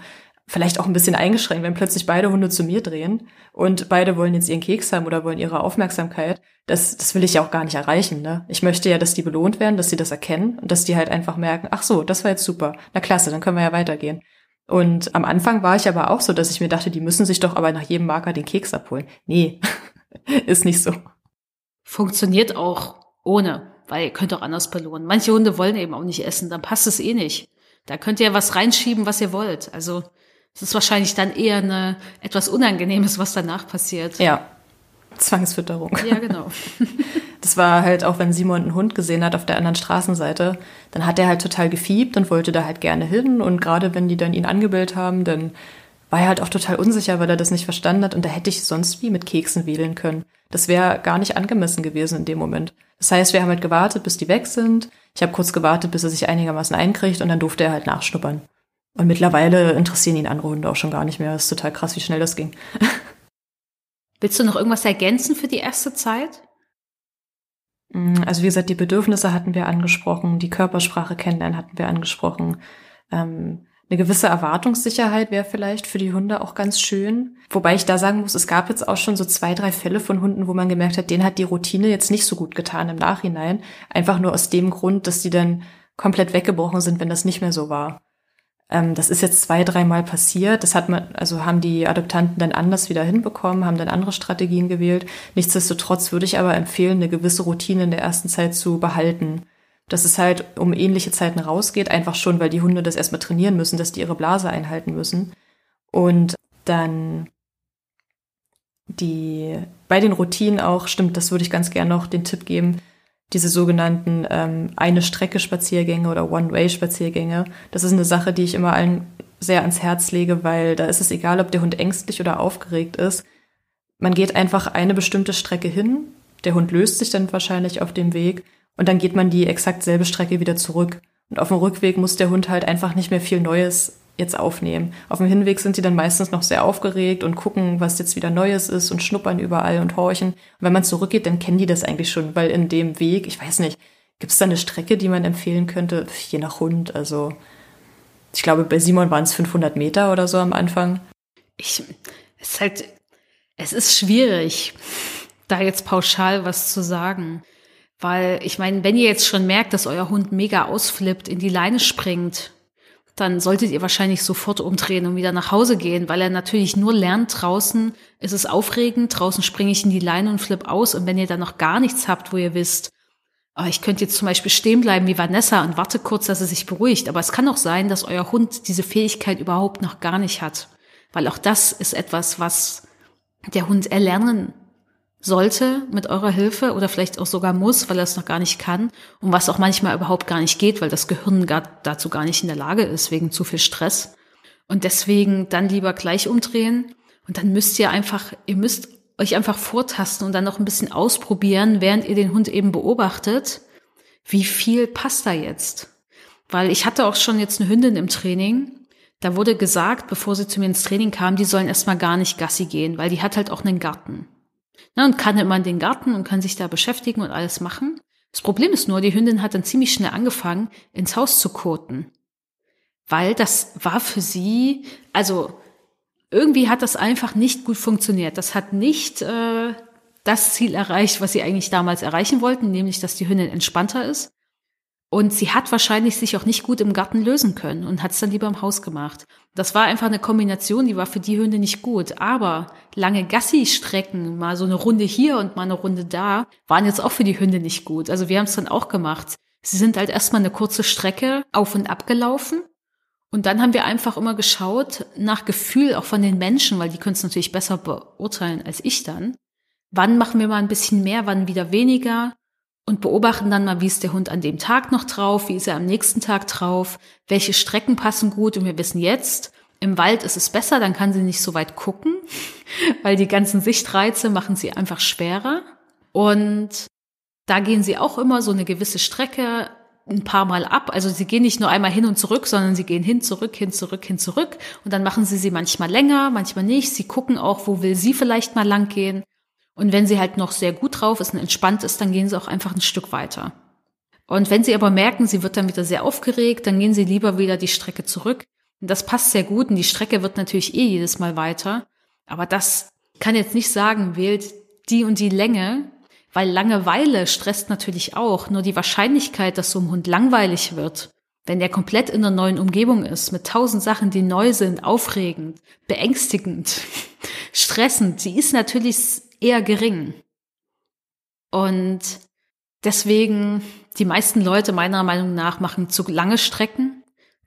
vielleicht auch ein bisschen eingeschränkt, wenn plötzlich beide Hunde zu mir drehen und beide wollen jetzt ihren Keks haben oder wollen ihre Aufmerksamkeit, das will ich ja auch gar nicht erreichen, ne? Ich möchte ja, dass die belohnt werden, dass sie das erkennen und dass die halt einfach merken, ach so, das war jetzt super, na klasse, dann können wir ja weitergehen. Und am Anfang war ich aber auch so, dass ich mir dachte, die müssen sich doch aber nach jedem Marker den Keks abholen. Nee, ist nicht so. Funktioniert auch ohne, weil ihr könnt auch anders belohnen. Manche Hunde wollen eben auch nicht essen, dann passt es eh nicht. Da könnt ihr was reinschieben, was ihr wollt, also es ist wahrscheinlich dann eher etwas Unangenehmes, was danach passiert. Ja, Zwangsfütterung. Ja, genau. Das war halt auch, wenn Simon einen Hund gesehen hat auf der anderen Straßenseite, dann hat er halt total gefiebt und wollte da halt gerne hin. Und gerade wenn die dann ihn angebellt haben, dann war er halt auch total unsicher, weil er das nicht verstanden hat. Und da hätte ich sonst wie mit Keksen wedeln können. Das wäre gar nicht angemessen gewesen in dem Moment. Das heißt, wir haben halt gewartet, bis die weg sind. Ich habe kurz gewartet, bis er sich einigermaßen einkriegt und dann durfte er halt nachschnuppern. Und mittlerweile interessieren ihn andere Hunde auch schon gar nicht mehr. Das ist total krass, wie schnell das ging. Willst du noch irgendwas ergänzen für die erste Zeit? Also wie gesagt, die Bedürfnisse hatten wir angesprochen, die Körpersprache kennenlernen hatten wir angesprochen. Eine gewisse Erwartungssicherheit wäre vielleicht für die Hunde auch ganz schön. Wobei ich da sagen muss, es gab jetzt auch schon so 2, 3 Fälle von Hunden, wo man gemerkt hat, denen hat die Routine jetzt nicht so gut getan im Nachhinein. Einfach nur aus dem Grund, dass die dann komplett weggebrochen sind, wenn das nicht mehr so war. Das ist jetzt 2, 3 Mal passiert. Das hat man, also haben die Adoptanten dann anders wieder hinbekommen, haben dann andere Strategien gewählt. Nichtsdestotrotz würde ich aber empfehlen, eine gewisse Routine in der ersten Zeit zu behalten. Dass es halt um ähnliche Zeiten rausgeht, einfach schon, weil die Hunde das erstmal trainieren müssen, dass die ihre Blase einhalten müssen. Und dann bei den Routinen auch, stimmt, das würde ich ganz gerne noch den Tipp geben, diese sogenannten Eine-Strecke-Spaziergänge oder One-Way-Spaziergänge. Das ist eine Sache, die ich immer allen sehr ans Herz lege, weil da ist es egal, ob der Hund ängstlich oder aufgeregt ist. Man geht einfach eine bestimmte Strecke hin, der Hund löst sich dann wahrscheinlich auf dem Weg und dann geht man die exakt selbe Strecke wieder zurück. Und auf dem Rückweg muss der Hund halt einfach nicht mehr viel Neues jetzt aufnehmen. Auf dem Hinweg sind sie dann meistens noch sehr aufgeregt und gucken, was jetzt wieder Neues ist und schnuppern überall und horchen. Und wenn man zurückgeht, dann kennen die das eigentlich schon, weil in dem Weg, ich weiß nicht, gibt es da eine Strecke, die man empfehlen könnte? Je nach Hund, also ich glaube, bei Simon waren es 500 Meter oder so am Anfang. Es ist schwierig, da jetzt pauschal was zu sagen. Weil, ich meine, wenn ihr jetzt schon merkt, dass euer Hund mega ausflippt, in die Leine springt, dann solltet ihr wahrscheinlich sofort umdrehen und wieder nach Hause gehen, weil er natürlich nur lernt, draußen ist es aufregend, draußen springe ich in die Leine und flipp aus. Und wenn ihr dann noch gar nichts habt, wo ihr wisst, oh, ich könnte jetzt zum Beispiel stehen bleiben wie Vanessa und warte kurz, dass er sich beruhigt. Aber es kann auch sein, dass euer Hund diese Fähigkeit überhaupt noch gar nicht hat. Weil auch das ist etwas, was der Hund erlernen sollte mit eurer Hilfe oder vielleicht auch sogar muss, weil er es noch gar nicht kann und was auch manchmal überhaupt gar nicht geht, weil das Gehirn dazu gar nicht in der Lage ist, wegen zu viel Stress. Und deswegen dann lieber gleich umdrehen und dann müsst ihr euch einfach vortasten und dann noch ein bisschen ausprobieren, während ihr den Hund eben beobachtet, wie viel passt da jetzt. Weil ich hatte auch schon jetzt eine Hündin im Training, da wurde gesagt, bevor sie zu mir ins Training kam, die sollen erstmal gar nicht Gassi gehen, weil die hat halt auch einen Garten. Na, und kann immer in den Garten und kann sich da beschäftigen und alles machen. Das Problem ist nur, die Hündin hat dann ziemlich schnell angefangen, ins Haus zu koten. Weil das war für sie, also irgendwie hat das einfach nicht gut funktioniert. Das hat nicht das Ziel erreicht, was sie eigentlich damals erreichen wollten, nämlich, dass die Hündin entspannter ist. Und sie hat wahrscheinlich sich auch nicht gut im Garten lösen können und hat es dann lieber im Haus gemacht. Das war einfach eine Kombination, die war für die Hunde nicht gut. Aber lange Gassi-Strecken, mal so eine Runde hier und mal eine Runde da, waren jetzt auch für die Hunde nicht gut. Also wir haben es dann auch gemacht. Sie sind halt erstmal eine kurze Strecke auf und ab gelaufen. Und dann haben wir einfach immer geschaut, nach Gefühl auch von den Menschen, weil die können es natürlich besser beurteilen als ich dann. Wann machen wir mal ein bisschen mehr, wann wieder weniger? Und beobachten dann mal, wie ist der Hund an dem Tag noch drauf, wie ist er am nächsten Tag drauf, welche Strecken passen gut. Und wir wissen jetzt, im Wald ist es besser, dann kann sie nicht so weit gucken, weil die ganzen Sichtreize machen sie einfach schwerer. Und da gehen sie auch immer so eine gewisse Strecke ein paar Mal ab. Also sie gehen nicht nur einmal hin und zurück, sondern sie gehen hin, zurück, hin, zurück, hin, zurück. Und dann machen sie manchmal länger, manchmal nicht. Sie gucken auch, wo will sie vielleicht mal lang gehen. Und wenn sie halt noch sehr gut drauf ist und entspannt ist, dann gehen sie auch einfach ein Stück weiter. Und wenn sie aber merken, sie wird dann wieder sehr aufgeregt, dann gehen sie lieber wieder die Strecke zurück. Und das passt sehr gut und die Strecke wird natürlich eh jedes Mal weiter. Aber das kann jetzt nicht sagen, wählt die und die Länge, weil Langeweile stresst natürlich auch. Nur die Wahrscheinlichkeit, dass so einem Hund langweilig wird, wenn der komplett in einer neuen Umgebung ist, mit 1000 Sachen, die neu sind, aufregend, beängstigend, stressend, die ist natürlich eher gering. Und deswegen, die meisten Leute meiner Meinung nach machen zu lange Strecken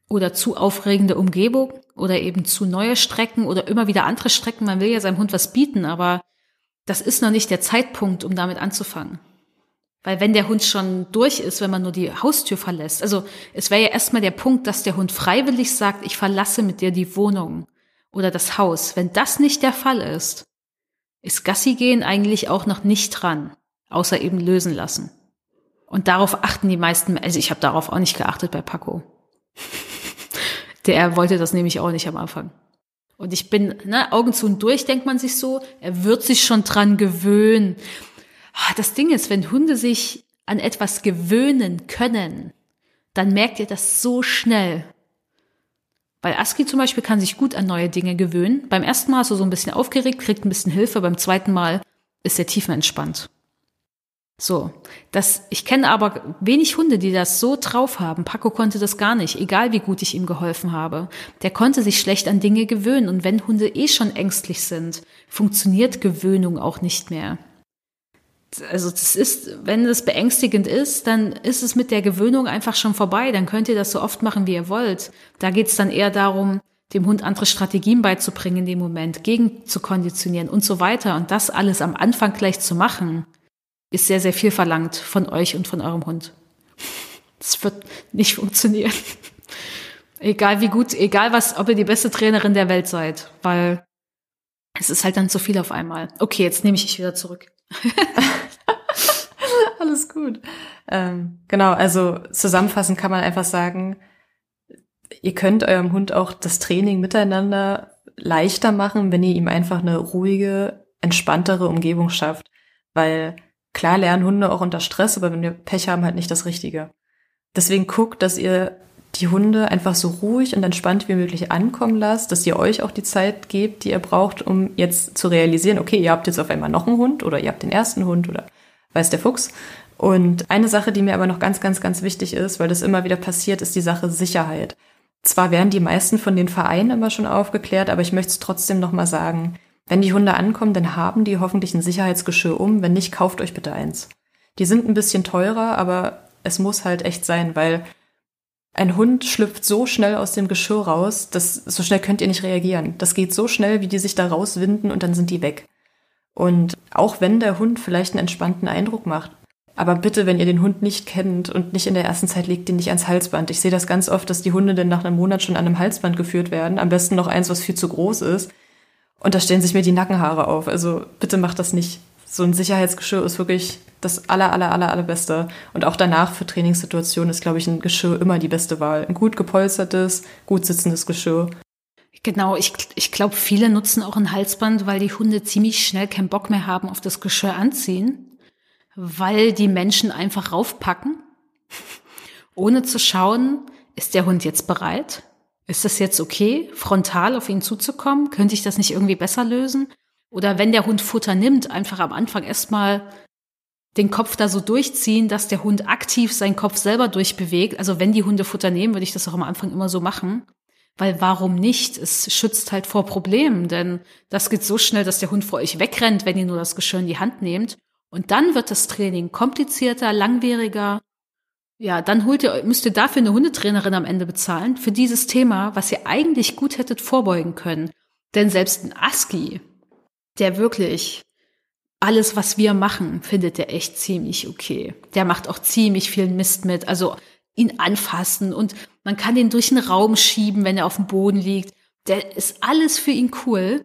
oder zu aufregende Umgebung oder eben zu neue Strecken oder immer wieder andere Strecken. Man will ja seinem Hund was bieten, aber das ist noch nicht der Zeitpunkt, um damit anzufangen. Weil wenn der Hund schon durch ist, wenn man nur die Haustür verlässt, also es wäre ja erstmal der Punkt, dass der Hund freiwillig sagt, ich verlasse mit dir die Wohnung oder das Haus. Wenn das nicht der Fall ist Gassi gehen eigentlich auch noch nicht dran, außer eben lösen lassen. Und darauf achten die meisten, also ich habe darauf auch nicht geachtet bei Paco. Der wollte das nämlich auch nicht am Anfang. Und ich bin, Augen zu und durch, denkt man sich so, er wird sich schon dran gewöhnen. Das Ding ist, wenn Hunde sich an etwas gewöhnen können, dann merkt ihr das so schnell. Weil Aski zum Beispiel kann sich gut an neue Dinge gewöhnen. Beim ersten Mal ist er so ein bisschen aufgeregt, kriegt ein bisschen Hilfe. Beim zweiten Mal ist er tiefenentspannt. So, ich kenne aber wenig Hunde, die das so drauf haben. Paco konnte das gar nicht, egal wie gut ich ihm geholfen habe. Der konnte sich schlecht an Dinge gewöhnen. Und wenn Hunde schon ängstlich sind, funktioniert Gewöhnung auch nicht mehr. Also wenn es beängstigend ist, dann ist es mit der Gewöhnung einfach schon vorbei. Dann könnt ihr das so oft machen, wie ihr wollt. Da geht es dann eher darum, dem Hund andere Strategien beizubringen in dem Moment, gegen zu konditionieren und so weiter. Und das alles am Anfang gleich zu machen, ist sehr, sehr viel verlangt von euch und von eurem Hund. Das wird nicht funktionieren. Egal wie gut, ob ihr die beste Trainerin der Welt seid, weil es ist halt dann zu viel auf einmal. Okay, jetzt nehme ich dich wieder zurück. Alles gut. Genau, also zusammenfassend kann man einfach sagen, ihr könnt eurem Hund auch das Training miteinander leichter machen, wenn ihr ihm einfach eine ruhige, entspanntere Umgebung schafft. Weil klar lernen Hunde auch unter Stress, aber wenn wir Pech haben, halt nicht das Richtige. Deswegen guckt, dass ihr die Hunde einfach so ruhig und entspannt wie möglich ankommen lasst, dass ihr euch auch die Zeit gebt, die ihr braucht, um jetzt zu realisieren, okay, ihr habt jetzt auf einmal noch einen Hund oder ihr habt den ersten Hund oder weiß der Fuchs. Und eine Sache, die mir aber noch ganz, ganz, ganz wichtig ist, weil das immer wieder passiert, ist die Sache Sicherheit. Zwar werden die meisten von den Vereinen immer schon aufgeklärt, aber ich möchte es trotzdem nochmal sagen. Wenn die Hunde ankommen, dann haben die hoffentlich ein Sicherheitsgeschirr um. Wenn nicht, kauft euch bitte eins. Die sind ein bisschen teurer, aber es muss halt echt sein, weil ein Hund schlüpft so schnell aus dem Geschirr raus, so schnell könnt ihr nicht reagieren. Das geht so schnell, wie die sich da rauswinden und dann sind die weg. Und auch wenn der Hund vielleicht einen entspannten Eindruck macht, aber bitte, wenn ihr den Hund nicht kennt und nicht in der ersten Zeit, legt ihn nicht ans Halsband. Ich sehe das ganz oft, dass die Hunde dann nach einem Monat schon an einem Halsband geführt werden. Am besten noch eins, was viel zu groß ist. Und da stellen sich mir die Nackenhaare auf. Also bitte macht das nicht. So ein Sicherheitsgeschirr ist wirklich das allerbeste. Und auch danach für Trainingssituationen ist, glaube ich, ein Geschirr immer die beste Wahl. Ein gut gepolstertes, gut sitzendes Geschirr. Genau, ich glaube, viele nutzen auch ein Halsband, weil die Hunde ziemlich schnell keinen Bock mehr haben auf das Geschirr anziehen. Weil die Menschen einfach raufpacken, ohne zu schauen, ist der Hund jetzt bereit? Ist das jetzt okay, frontal auf ihn zuzukommen? Könnte ich das nicht irgendwie besser lösen? Oder wenn der Hund Futter nimmt, einfach am Anfang erstmal den Kopf da so durchziehen, dass der Hund aktiv seinen Kopf selber durchbewegt. Also wenn die Hunde Futter nehmen, würde ich das auch am Anfang immer so machen. Weil warum nicht? Es schützt halt vor Problemen, denn das geht so schnell, dass der Hund vor euch wegrennt, wenn ihr nur das Geschirr in die Hand nehmt. Und dann wird das Training komplizierter, langwieriger. Ja, dann müsst ihr dafür eine Hundetrainerin am Ende bezahlen, für dieses Thema, was ihr eigentlich gut hättet vorbeugen können. Denn selbst ein Aski, der wirklich alles, was wir machen, findet der echt ziemlich okay. Der macht auch ziemlich viel Mist mit, also ihn anfassen und man kann ihn durch den Raum schieben, wenn er auf dem Boden liegt. Der ist alles für ihn cool.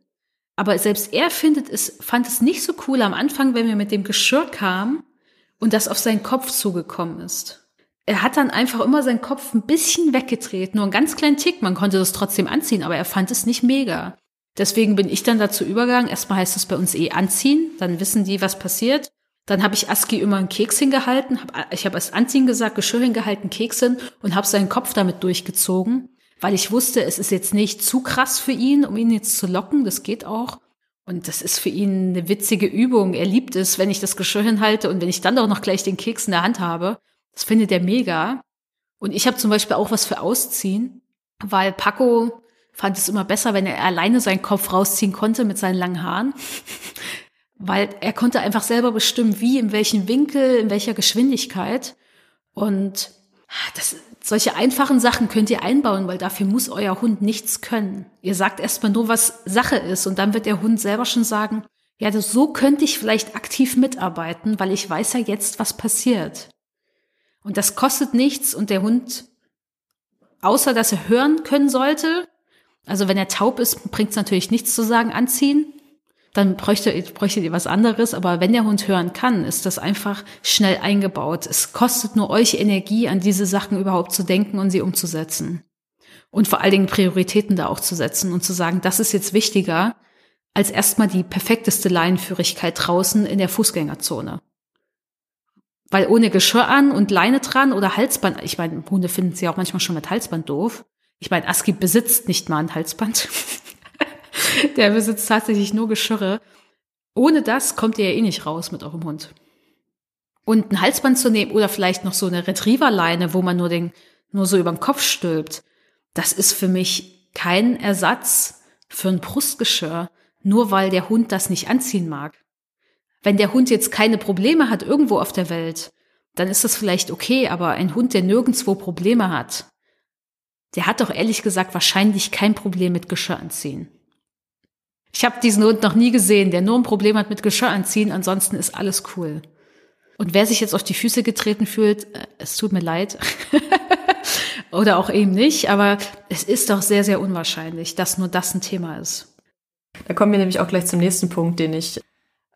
Aber selbst er fand es nicht so cool am Anfang, wenn wir mit dem Geschirr kamen und das auf seinen Kopf zugekommen ist. Er hat dann einfach immer seinen Kopf ein bisschen weggedreht, nur einen ganz kleinen Tick. Man konnte das trotzdem anziehen, aber er fand es nicht mega. Deswegen bin ich dann dazu übergegangen. Erstmal heißt es bei uns anziehen, dann wissen die, was passiert. Dann habe ich Aski immer einen Keks hingehalten. Ich habe erst anziehen gesagt, Geschirr hingehalten, Keks hin und habe seinen Kopf damit durchgezogen. Weil ich wusste, es ist jetzt nicht zu krass für ihn, um ihn jetzt zu locken, das geht auch. Und das ist für ihn eine witzige Übung. Er liebt es, wenn ich das Geschirr hinhalte und wenn ich dann auch noch gleich den Keks in der Hand habe. Das findet er mega. Und ich habe zum Beispiel auch was für Ausziehen, weil Paco fand es immer besser, wenn er alleine seinen Kopf rausziehen konnte mit seinen langen Haaren. Weil er konnte einfach selber bestimmen, wie, in welchem Winkel, in welcher Geschwindigkeit. Und solche einfachen Sachen könnt ihr einbauen, weil dafür muss euer Hund nichts können. Ihr sagt erstmal nur, was Sache ist und dann wird der Hund selber schon sagen, ja, so könnte ich vielleicht aktiv mitarbeiten, weil ich weiß ja jetzt, was passiert. Und das kostet nichts und der Hund, außer dass er hören können sollte, also wenn er taub ist, bringt es natürlich nichts zu sagen, anziehen, dann bräuchtet ihr was anderes, aber wenn der Hund hören kann, ist das einfach schnell eingebaut. Es kostet nur euch Energie, an diese Sachen überhaupt zu denken und sie umzusetzen. Und vor allen Dingen Prioritäten da auch zu setzen und zu sagen, das ist jetzt wichtiger, als erstmal die perfekteste Leinenführigkeit draußen in der Fußgängerzone. Weil ohne Geschirr an und Leine dran oder Halsband, ich meine, Hunde finden sie auch manchmal schon mit Halsband doof. Ich meine, Aski besitzt nicht mal ein Halsband. Der besitzt tatsächlich nur Geschirre. Ohne das kommt ihr ja eh nicht raus mit eurem Hund. Und ein Halsband zu nehmen oder vielleicht noch so eine Retrieverleine, wo man nur so über den Kopf stülpt, das ist für mich kein Ersatz für ein Brustgeschirr, nur weil der Hund das nicht anziehen mag. Wenn der Hund jetzt keine Probleme hat irgendwo auf der Welt, dann ist das vielleicht okay, aber ein Hund, der nirgendwo Probleme hat, der hat doch ehrlich gesagt wahrscheinlich kein Problem mit Geschirr anziehen. Ich habe diesen Hund noch nie gesehen, der nur ein Problem hat mit Geschirr anziehen, ansonsten ist alles cool. Und wer sich jetzt auf die Füße getreten fühlt, es tut mir leid. Oder auch eben nicht, aber es ist doch sehr, sehr unwahrscheinlich, dass nur das ein Thema ist. Da kommen wir nämlich auch gleich zum nächsten Punkt, den ich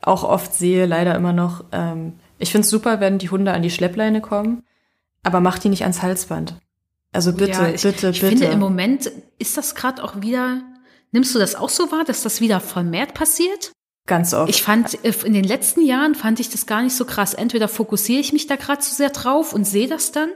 auch oft sehe, leider immer noch. Ich finde es super, wenn die Hunde an die Schleppleine kommen, aber macht die nicht ans Halsband. Also bitte, ja, ich finde, im Moment ist das gerade auch wieder, nimmst du das auch so wahr, dass das wieder vermehrt passiert? Ganz oft. Ich fand, in den letzten Jahren fand ich das gar nicht so krass. Entweder fokussiere ich mich da gerade zu sehr drauf und sehe das dann.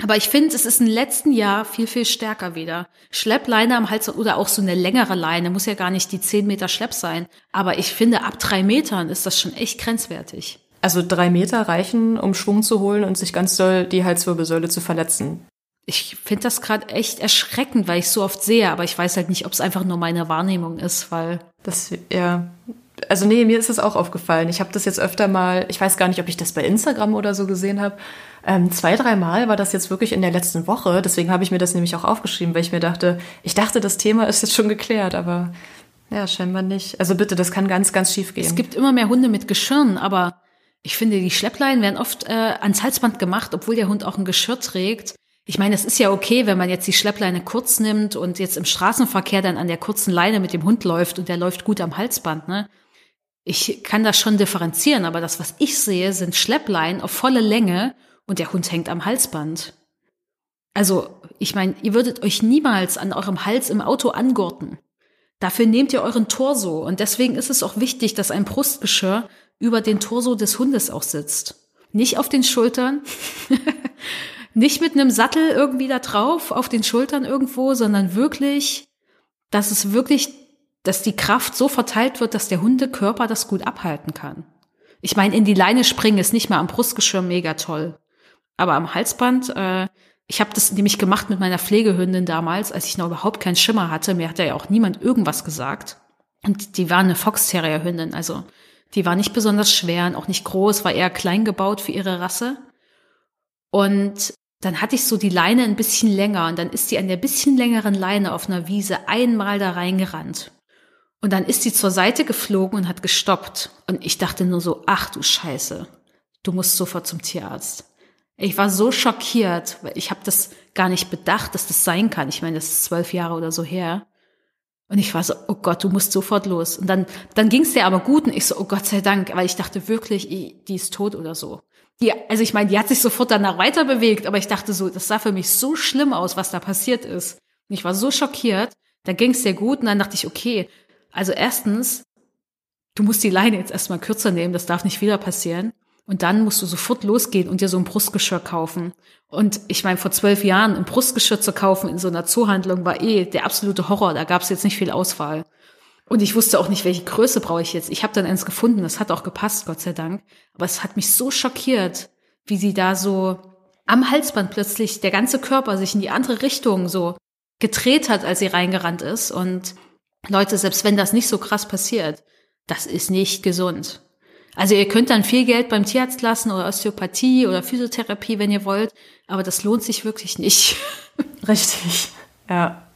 Aber ich finde, es ist im letzten Jahr viel, viel stärker wieder. Schleppleine am Hals oder auch so eine längere Leine, muss ja gar nicht die 10 Meter Schlepp sein. Aber ich finde, ab 3 Metern ist das schon echt grenzwertig. Also 3 Meter reichen, um Schwung zu holen und sich ganz doll die Halswirbelsäule zu verletzen. Ich finde das gerade echt erschreckend, weil ich es so oft sehe. Aber ich weiß halt nicht, ob es einfach nur meine Wahrnehmung ist, weil... Das, ja... Also nee, mir ist das auch aufgefallen. Ich habe das jetzt öfter mal, ich weiß gar nicht, ob ich das bei Instagram oder so gesehen habe, 2-3 Mal war das jetzt wirklich in der letzten Woche. Deswegen habe ich mir das nämlich auch aufgeschrieben, weil ich mir dachte, das Thema ist jetzt schon geklärt, aber ja, scheinbar nicht. Also bitte, das kann ganz, ganz schief gehen. Es gibt immer mehr Hunde mit Geschirren, aber ich finde, die Schleppleinen werden oft ans Halsband gemacht, obwohl der Hund auch ein Geschirr trägt. Ich meine, es ist ja okay, wenn man jetzt die Schleppleine kurz nimmt und jetzt im Straßenverkehr dann an der kurzen Leine mit dem Hund läuft und der läuft gut am Halsband, ne? Ich kann das schon differenzieren, aber das, was ich sehe, sind Schleppleinen auf volle Länge und der Hund hängt am Halsband. Also, ich meine, ihr würdet euch niemals an eurem Hals im Auto angurten. Dafür nehmt ihr euren Torso und deswegen ist es auch wichtig, dass ein Brustgeschirr über den Torso des Hundes auch sitzt. Nicht auf den Schultern, nicht mit einem Sattel irgendwie da drauf, auf den Schultern irgendwo, sondern wirklich, dass es wirklich... dass die Kraft so verteilt wird, dass der Hundekörper das gut abhalten kann. Ich meine, in die Leine springen ist nicht mal am Brustgeschirr mega toll. Aber am Halsband, ich habe das nämlich gemacht mit meiner Pflegehündin damals, als ich noch überhaupt keinen Schimmer hatte. Mir hat ja auch niemand irgendwas gesagt. Und die war eine Fox-Terrier-Hündin, also die war nicht besonders schwer und auch nicht groß, war eher klein gebaut für ihre Rasse. Und dann hatte ich so die Leine ein bisschen länger und dann ist die an der bisschen längeren Leine auf einer Wiese einmal da reingerannt. Und dann ist sie zur Seite geflogen und hat gestoppt. Und ich dachte nur so, ach du Scheiße, du musst sofort zum Tierarzt. Ich war so schockiert, weil ich habe das gar nicht bedacht, dass das sein kann. Ich meine, das ist 12 Jahre oder so her. Und ich war so, oh Gott, du musst sofort los. Und dann ging es dir aber gut und ich so, oh Gott sei Dank. Weil ich dachte wirklich, die ist tot oder so. Also ich meine, die hat sich sofort danach weiter bewegt. Aber ich dachte so, das sah für mich so schlimm aus, was da passiert ist. Und ich war so schockiert. Dann ging es dir gut und dann dachte ich, okay, also erstens, du musst die Leine jetzt erstmal kürzer nehmen, das darf nicht wieder passieren. Und dann musst du sofort losgehen und dir so ein Brustgeschirr kaufen. Und ich meine, vor 12 Jahren ein Brustgeschirr zu kaufen in so einer Zoohandlung war der absolute Horror. Da gab es jetzt nicht viel Auswahl. Und ich wusste auch nicht, welche Größe brauche ich jetzt. Ich habe dann eins gefunden, das hat auch gepasst, Gott sei Dank. Aber es hat mich so schockiert, wie sie da so am Halsband plötzlich der ganze Körper sich in die andere Richtung so gedreht hat, als sie reingerannt ist. Und Leute, selbst wenn das nicht so krass passiert, das ist nicht gesund. Also ihr könnt dann viel Geld beim Tierarzt lassen oder Osteopathie oder Physiotherapie, wenn ihr wollt, aber das lohnt sich wirklich nicht. Richtig, ja.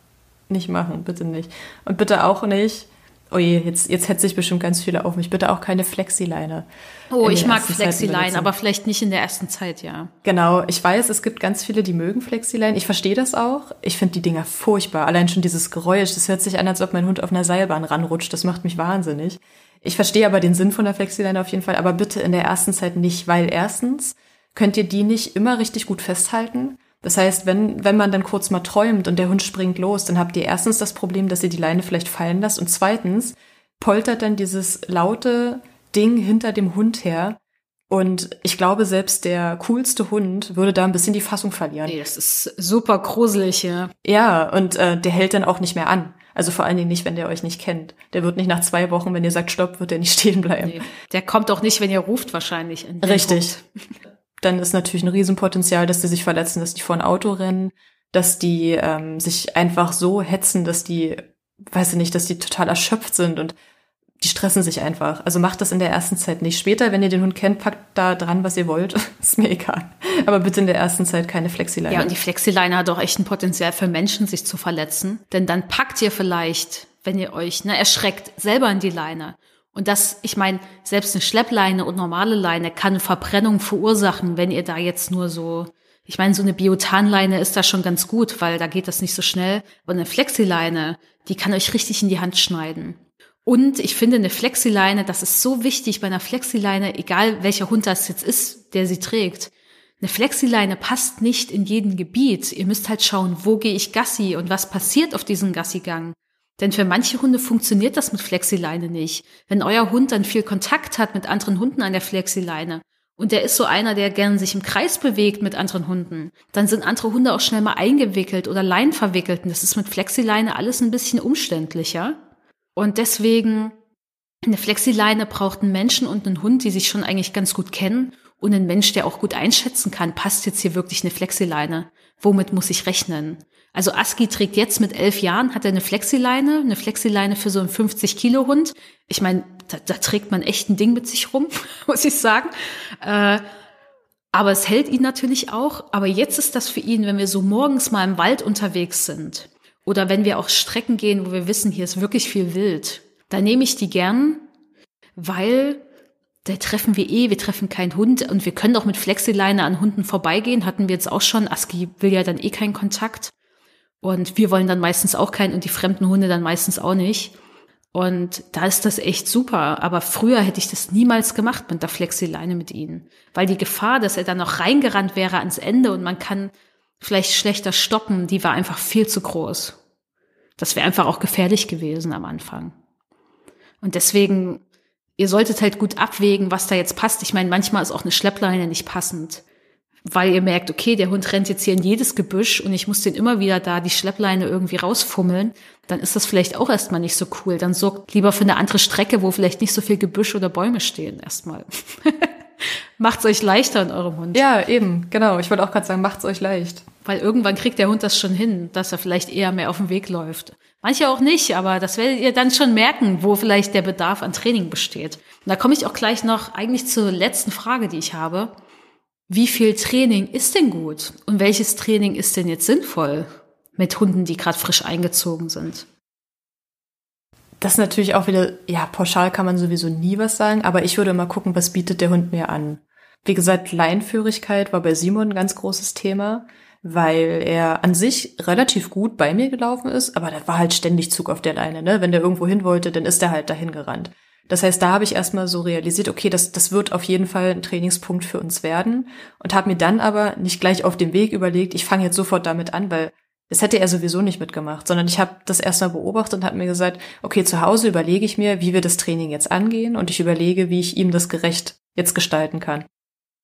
Nicht machen, bitte nicht. Und bitte auch nicht, oh je, jetzt hetze ich bestimmt ganz viele auf mich, bitte auch keine Flexileine. Oh, ich mag Flexileinen, aber vielleicht nicht in der ersten Zeit, ja. Genau, ich weiß, es gibt ganz viele, die mögen Flexileinen. Ich verstehe das auch. Ich finde die Dinger furchtbar. Allein schon dieses Geräusch, das hört sich an, als ob mein Hund auf einer Seilbahn ranrutscht. Das macht mich wahnsinnig. Ich verstehe aber den Sinn von der Flexileine auf jeden Fall, aber bitte in der ersten Zeit nicht, weil erstens könnt ihr die nicht immer richtig gut festhalten. Das heißt, wenn man dann kurz mal träumt und der Hund springt los, dann habt ihr erstens das Problem, dass ihr die Leine vielleicht fallen lasst und zweitens poltert dann dieses laute Ding hinter dem Hund her und ich glaube, selbst der coolste Hund würde da ein bisschen die Fassung verlieren. Nee, das ist super gruselig, ja. Ja, und der hält dann auch nicht mehr an. Also vor allen Dingen nicht, wenn der euch nicht kennt. Der wird nicht nach 2 Wochen, wenn ihr sagt Stopp, wird der nicht stehen bleiben. Nee, der kommt auch nicht, wenn ihr ruft wahrscheinlich. Richtig. Dann ist natürlich ein Riesenpotenzial, dass die sich verletzen, dass die vor ein Auto rennen, dass die sich einfach so hetzen, dass die, weiß ich nicht, dass die total erschöpft sind und die stressen sich einfach. Also macht das in der ersten Zeit nicht. Später, wenn ihr den Hund kennt, packt da dran, was ihr wollt. Ist mir egal. Aber bitte in der ersten Zeit keine Flexileine. Ja, und die Flexileine hat auch echt ein Potenzial für Menschen, sich zu verletzen. Denn dann packt ihr vielleicht, wenn ihr euch erschreckt, selber in die Leine. Und das, ich meine, selbst eine Schleppleine und normale Leine kann Verbrennung verursachen, wenn ihr da jetzt nur so, ich meine, so eine Biotanleine ist da schon ganz gut, weil da geht das nicht so schnell. Aber eine Flexileine, die kann euch richtig in die Hand schneiden. Und ich finde eine Flexileine, das ist so wichtig bei einer Flexileine, egal welcher Hund das jetzt ist, der sie trägt. eine Flexileine passt nicht in jedem Gebiet. Ihr müsst halt schauen, wo gehe ich Gassi und was passiert auf diesem Gassigang. Denn für manche Hunde funktioniert das mit Flexileine nicht. Wenn euer Hund dann viel Kontakt hat mit anderen Hunden an der Flexileine und der ist so einer, der gern sich im Kreis bewegt mit anderen Hunden, dann sind andere Hunde auch schnell mal eingewickelt oder leinverwickelt. Und das ist mit Flexileine alles ein bisschen umständlicher. Und deswegen, eine Flexileine braucht einen Menschen und einen Hund, die sich schon eigentlich ganz gut kennen und einen Mensch, der auch gut einschätzen kann, passt jetzt hier wirklich eine Flexileine? Womit muss ich rechnen? Also Aski trägt jetzt mit 11 Jahren, hat er eine Flexileine für so einen 50-Kilo-Hund. Ich meine, da trägt man echt ein Ding mit sich rum, muss ich sagen. Aber es hält ihn natürlich auch. Aber jetzt ist das für ihn, wenn wir so morgens mal im Wald unterwegs sind oder wenn wir auch Strecken gehen, wo wir wissen, hier ist wirklich viel Wild, da nehme ich die gern, weil da treffen wir treffen keinen Hund und wir können auch mit Flexileine an Hunden vorbeigehen, hatten wir jetzt auch schon. Aski will ja dann keinen Kontakt. Und wir wollen dann meistens auch keinen und die fremden Hunde dann meistens auch nicht. Und da ist das echt super. Aber früher hätte ich das niemals gemacht mit der Flexileine mit ihnen. Weil die Gefahr, dass er dann noch reingerannt wäre ans Ende und man kann vielleicht schlechter stoppen, die war einfach viel zu groß. Das wäre einfach auch gefährlich gewesen am Anfang. Und deswegen, ihr solltet halt gut abwägen, was da jetzt passt. Ich meine, manchmal ist auch eine Schleppleine nicht passend. Weil ihr merkt, okay, der Hund rennt jetzt hier in jedes Gebüsch und ich muss den immer wieder da die Schleppleine irgendwie rausfummeln, dann ist das vielleicht auch erstmal nicht so cool. Dann sorgt lieber für eine andere Strecke, wo vielleicht nicht so viel Gebüsch oder Bäume stehen erstmal. Macht's euch leichter in eurem Hund. Ja, eben, genau. Ich wollte auch gerade sagen, macht's euch leicht. Weil irgendwann kriegt der Hund das schon hin, dass er vielleicht eher mehr auf dem Weg läuft. Manche auch nicht, aber das werdet ihr dann schon merken, wo vielleicht der Bedarf an Training besteht. Und da komme ich auch gleich noch eigentlich zur letzten Frage, die ich habe. Wie viel Training ist denn gut? Und welches Training ist denn jetzt sinnvoll mit Hunden, die gerade frisch eingezogen sind? Das ist natürlich auch wieder, ja, pauschal kann man sowieso nie was sagen, aber ich würde mal gucken, was bietet der Hund mir an. Wie gesagt, Leinführigkeit war bei Simon ein ganz großes Thema, weil er an sich relativ gut bei mir gelaufen ist, aber da war halt ständig Zug auf der Leine, ne? Wenn der irgendwo hin wollte, dann ist er halt dahin gerannt. Das heißt, da habe ich erstmal so realisiert, okay, das wird auf jeden Fall ein Trainingspunkt für uns werden und habe mir dann aber nicht gleich auf dem Weg überlegt, ich fange jetzt sofort damit an, weil das hätte er sowieso nicht mitgemacht, sondern ich habe das erstmal beobachtet und habe mir gesagt, okay, zu Hause überlege ich mir, wie wir das Training jetzt angehen und ich überlege, wie ich ihm das gerecht jetzt gestalten kann.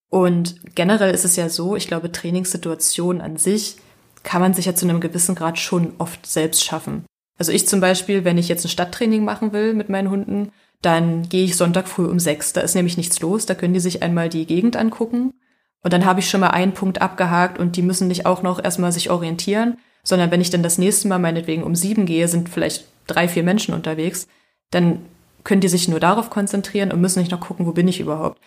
Und generell ist es ja so, ich glaube, Trainingssituationen an sich kann man sich ja zu einem gewissen Grad schon oft selbst schaffen. Also ich zum Beispiel, wenn ich jetzt ein Stadttraining machen will mit meinen Hunden, dann gehe ich Sonntag früh um 6. Da ist nämlich nichts los, da können die sich einmal die Gegend angucken. Und dann habe ich schon mal einen Punkt abgehakt und die müssen nicht auch noch erstmal sich orientieren, sondern wenn ich dann das nächste Mal meinetwegen um 7 gehe, sind vielleicht 3-4 Menschen unterwegs, dann können die sich nur darauf konzentrieren und müssen nicht noch gucken, wo bin ich überhaupt.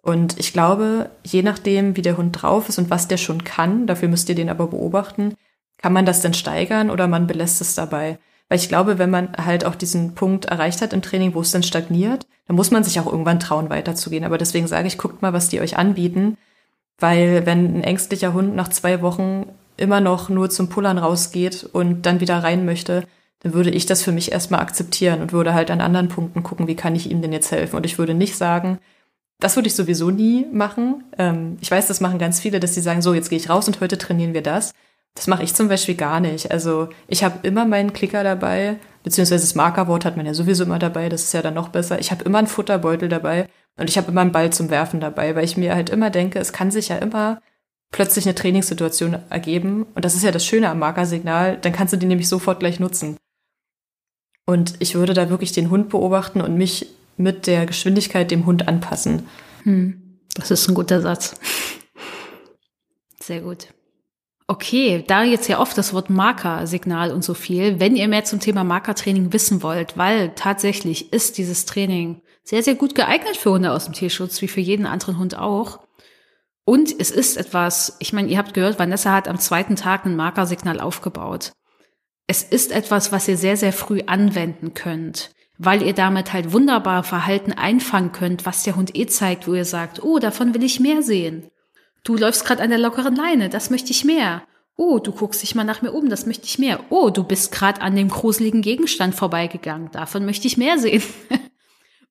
Und ich glaube, je nachdem, wie der Hund drauf ist und was der schon kann, dafür müsst ihr den aber beobachten, kann man das denn steigern oder man belässt es dabei? Weil ich glaube, wenn man halt auch diesen Punkt erreicht hat im Training, wo es dann stagniert, dann muss man sich auch irgendwann trauen, weiterzugehen. Aber deswegen sage ich, guckt mal, was die euch anbieten. Weil wenn ein ängstlicher Hund nach 2 Wochen immer noch nur zum Pullern rausgeht und dann wieder rein möchte, dann würde ich das für mich erstmal akzeptieren und würde halt an anderen Punkten gucken, wie kann ich ihm denn jetzt helfen. Und ich würde nicht sagen, das würde ich sowieso nie machen. Ich weiß, das machen ganz viele, dass sie sagen, so, jetzt gehe ich raus und heute trainieren wir das. Das mache ich zum Beispiel gar nicht. Also ich habe immer meinen Klicker dabei, beziehungsweise das Markerboard hat man ja sowieso immer dabei, das ist ja dann noch besser. Ich habe immer einen Futterbeutel dabei und ich habe immer einen Ball zum Werfen dabei, weil ich mir halt immer denke, es kann sich ja immer plötzlich eine Trainingssituation ergeben. Und das ist ja das Schöne am Markersignal, dann kannst du die nämlich sofort gleich nutzen. Und ich würde da wirklich den Hund beobachten und mich mit der Geschwindigkeit dem Hund anpassen. Das ist ein guter Satz. Sehr gut. Okay, da jetzt ja oft das Wort Markersignal und so viel, wenn ihr mehr zum Thema Markertraining wissen wollt, weil tatsächlich ist dieses Training sehr, sehr gut geeignet für Hunde aus dem Tierschutz, wie für jeden anderen Hund auch. Und es ist etwas, ich meine, ihr habt gehört, Vanessa hat am 2. Tag ein Markersignal aufgebaut. Es ist etwas, was ihr sehr, sehr früh anwenden könnt, weil ihr damit halt wunderbar Verhalten einfangen könnt, was der Hund zeigt, wo ihr sagt, oh, davon will ich mehr sehen. Du läufst gerade an der lockeren Leine, das möchte ich mehr. Oh, du guckst dich mal nach mir um, das möchte ich mehr. Oh, du bist gerade an dem gruseligen Gegenstand vorbeigegangen, davon möchte ich mehr sehen.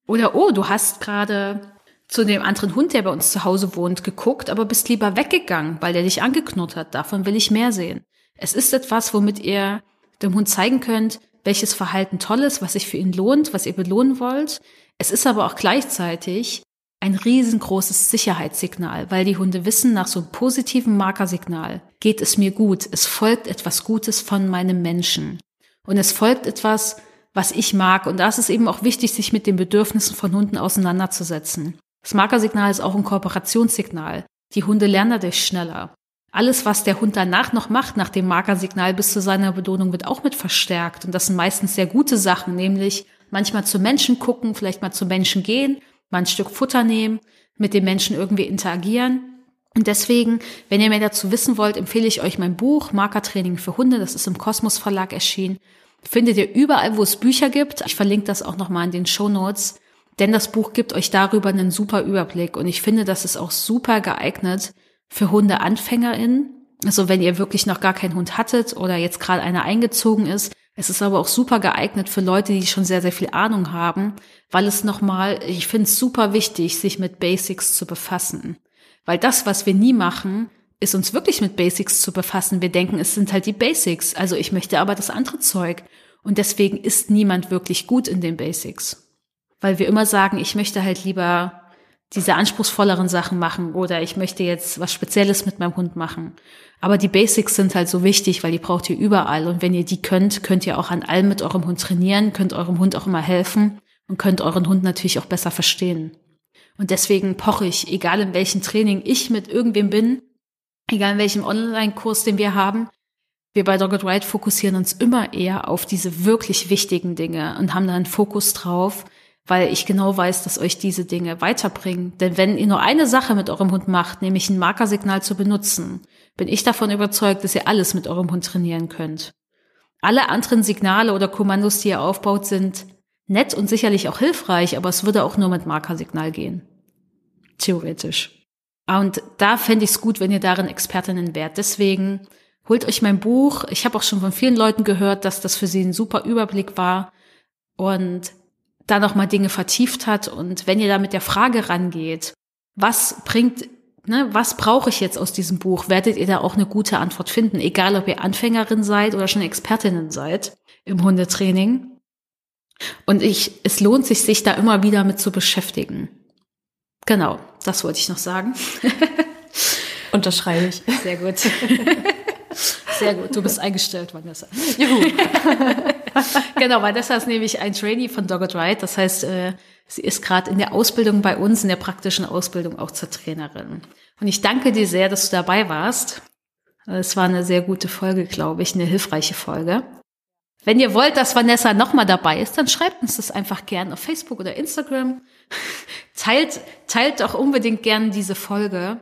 Oder oh, du hast gerade zu dem anderen Hund, der bei uns zu Hause wohnt, geguckt, aber bist lieber weggegangen, weil der dich angeknurrt hat. Davon will ich mehr sehen. Es ist etwas, womit ihr dem Hund zeigen könnt, welches Verhalten toll ist, was sich für ihn lohnt, was ihr belohnen wollt. Es ist aber auch gleichzeitig ein riesengroßes Sicherheitssignal, weil die Hunde wissen, nach so einem positiven Markersignal geht es mir gut. Es folgt etwas Gutes von meinem Menschen. Und es folgt etwas, was ich mag. Und da ist es eben auch wichtig, sich mit den Bedürfnissen von Hunden auseinanderzusetzen. Das Markersignal ist auch ein Kooperationssignal. Die Hunde lernen dadurch schneller. Alles, was der Hund danach noch macht, nach dem Markersignal bis zu seiner Belohnung, wird auch mit verstärkt. Und das sind meistens sehr gute Sachen, nämlich manchmal zu Menschen gucken, vielleicht mal zu Menschen gehen, mal ein Stück Futter nehmen, mit den Menschen irgendwie interagieren. Und deswegen, wenn ihr mehr dazu wissen wollt, empfehle ich euch mein Buch Marker-Training für Hunde. Das ist im Kosmos Verlag erschienen. Findet ihr überall, wo es Bücher gibt. Ich verlinke das auch nochmal in den Shownotes. Denn das Buch gibt euch darüber einen super Überblick. Und ich finde, das ist auch super geeignet für HundeanfängerInnen. Also wenn ihr wirklich noch gar keinen Hund hattet oder jetzt gerade einer eingezogen ist. Es ist aber auch super geeignet für Leute, die schon sehr, sehr viel Ahnung haben, weil es nochmal, ich finde es super wichtig, sich mit Basics zu befassen. Weil das, was wir nie machen, ist uns wirklich mit Basics zu befassen. Wir denken, es sind halt die Basics. Also ich möchte aber das andere Zeug. Und deswegen ist niemand wirklich gut in den Basics. Weil wir immer sagen, ich möchte halt lieber diese anspruchsvolleren Sachen machen oder ich möchte jetzt was Spezielles mit meinem Hund machen. Aber die Basics sind halt so wichtig, weil die braucht ihr überall. Und wenn ihr die könnt, könnt ihr auch an allem mit eurem Hund trainieren, könnt eurem Hund auch immer helfen und könnt euren Hund natürlich auch besser verstehen. Und deswegen poche ich, egal in welchem Training ich mit irgendwem bin, egal in welchem Online-Kurs, den wir haben, wir bei Dog It Right fokussieren uns immer eher auf diese wirklich wichtigen Dinge und haben da einen Fokus drauf, weil ich genau weiß, dass euch diese Dinge weiterbringen. Denn wenn ihr nur eine Sache mit eurem Hund macht, nämlich ein Markersignal zu benutzen, bin ich davon überzeugt, dass ihr alles mit eurem Hund trainieren könnt. Alle anderen Signale oder Kommandos, die ihr aufbaut, sind nett und sicherlich auch hilfreich, aber es würde auch nur mit Markersignal gehen. Theoretisch. Und da fände ich es gut, wenn ihr darin Expertinnen wärt. Deswegen holt euch mein Buch. Ich habe auch schon von vielen Leuten gehört, dass das für sie ein super Überblick war. Und da nochmal Dinge vertieft hat. Und wenn ihr da mit der Frage rangeht, was brauche ich jetzt aus diesem Buch, werdet ihr da auch eine gute Antwort finden, egal ob ihr Anfängerin seid oder schon Expertinnen seid im Hundetraining. Und es lohnt sich da immer wieder mit zu beschäftigen. Genau, das wollte ich noch sagen. Unterschreibe ich. Sehr gut. Sehr gut, du bist eingestellt, Vanessa. Juhu. Genau, Vanessa ist nämlich ein Trainee von Dog It Right. Das heißt, sie ist gerade in der Ausbildung bei uns, in der praktischen Ausbildung auch zur Trainerin. Und ich danke dir sehr, dass du dabei warst. Es war eine sehr gute Folge, glaube ich, eine hilfreiche Folge. Wenn ihr wollt, dass Vanessa nochmal dabei ist, dann schreibt uns das einfach gern auf Facebook oder Instagram. Teilt auch unbedingt gern diese Folge,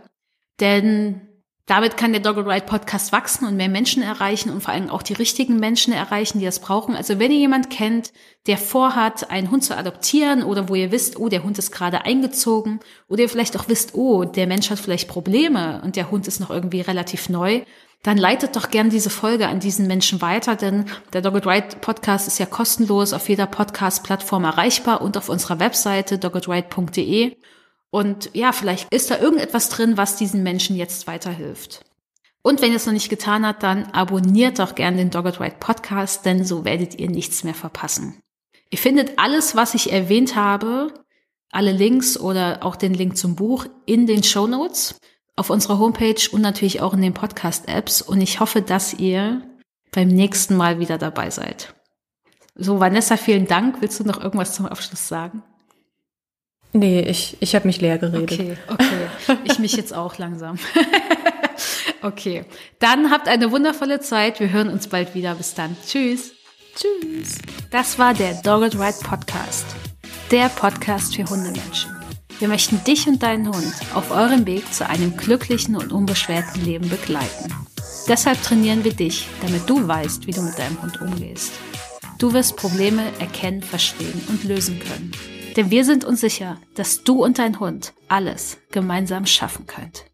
denn damit kann der Dog It Right Podcast wachsen und mehr Menschen erreichen und vor allem auch die richtigen Menschen erreichen, die das brauchen. Also wenn ihr jemand kennt, der vorhat, einen Hund zu adoptieren oder wo ihr wisst, oh, der Hund ist gerade eingezogen oder ihr vielleicht auch wisst, oh, der Mensch hat vielleicht Probleme und der Hund ist noch irgendwie relativ neu, dann leitet doch gern diese Folge an diesen Menschen weiter, denn der Dog It Right Podcast ist ja kostenlos auf jeder Podcast-Plattform erreichbar und auf unserer Webseite dogitright.de. Und ja, vielleicht ist da irgendetwas drin, was diesen Menschen jetzt weiterhilft. Und wenn ihr es noch nicht getan habt, dann abonniert doch gerne den Dog It Right Podcast, denn so werdet ihr nichts mehr verpassen. Ihr findet alles, was ich erwähnt habe, alle Links oder auch den Link zum Buch in den Shownotes, auf unserer Homepage und natürlich auch in den Podcast-Apps. Und ich hoffe, dass ihr beim nächsten Mal wieder dabei seid. So, Vanessa, vielen Dank. Willst du noch irgendwas zum Abschluss sagen? Nee, ich habe mich leer geredet. Okay. Ich mich jetzt auch langsam. Okay, dann habt eine wundervolle Zeit. Wir hören uns bald wieder. Bis dann. Tschüss. Tschüss. Das war der Dog It Right Podcast. Der Podcast für Hundemenschen. Wir möchten dich und deinen Hund auf eurem Weg zu einem glücklichen und unbeschwerten Leben begleiten. Deshalb trainieren wir dich, damit du weißt, wie du mit deinem Hund umgehst. Du wirst Probleme erkennen, verstehen und lösen können. Denn wir sind uns sicher, dass du und dein Hund alles gemeinsam schaffen könnt.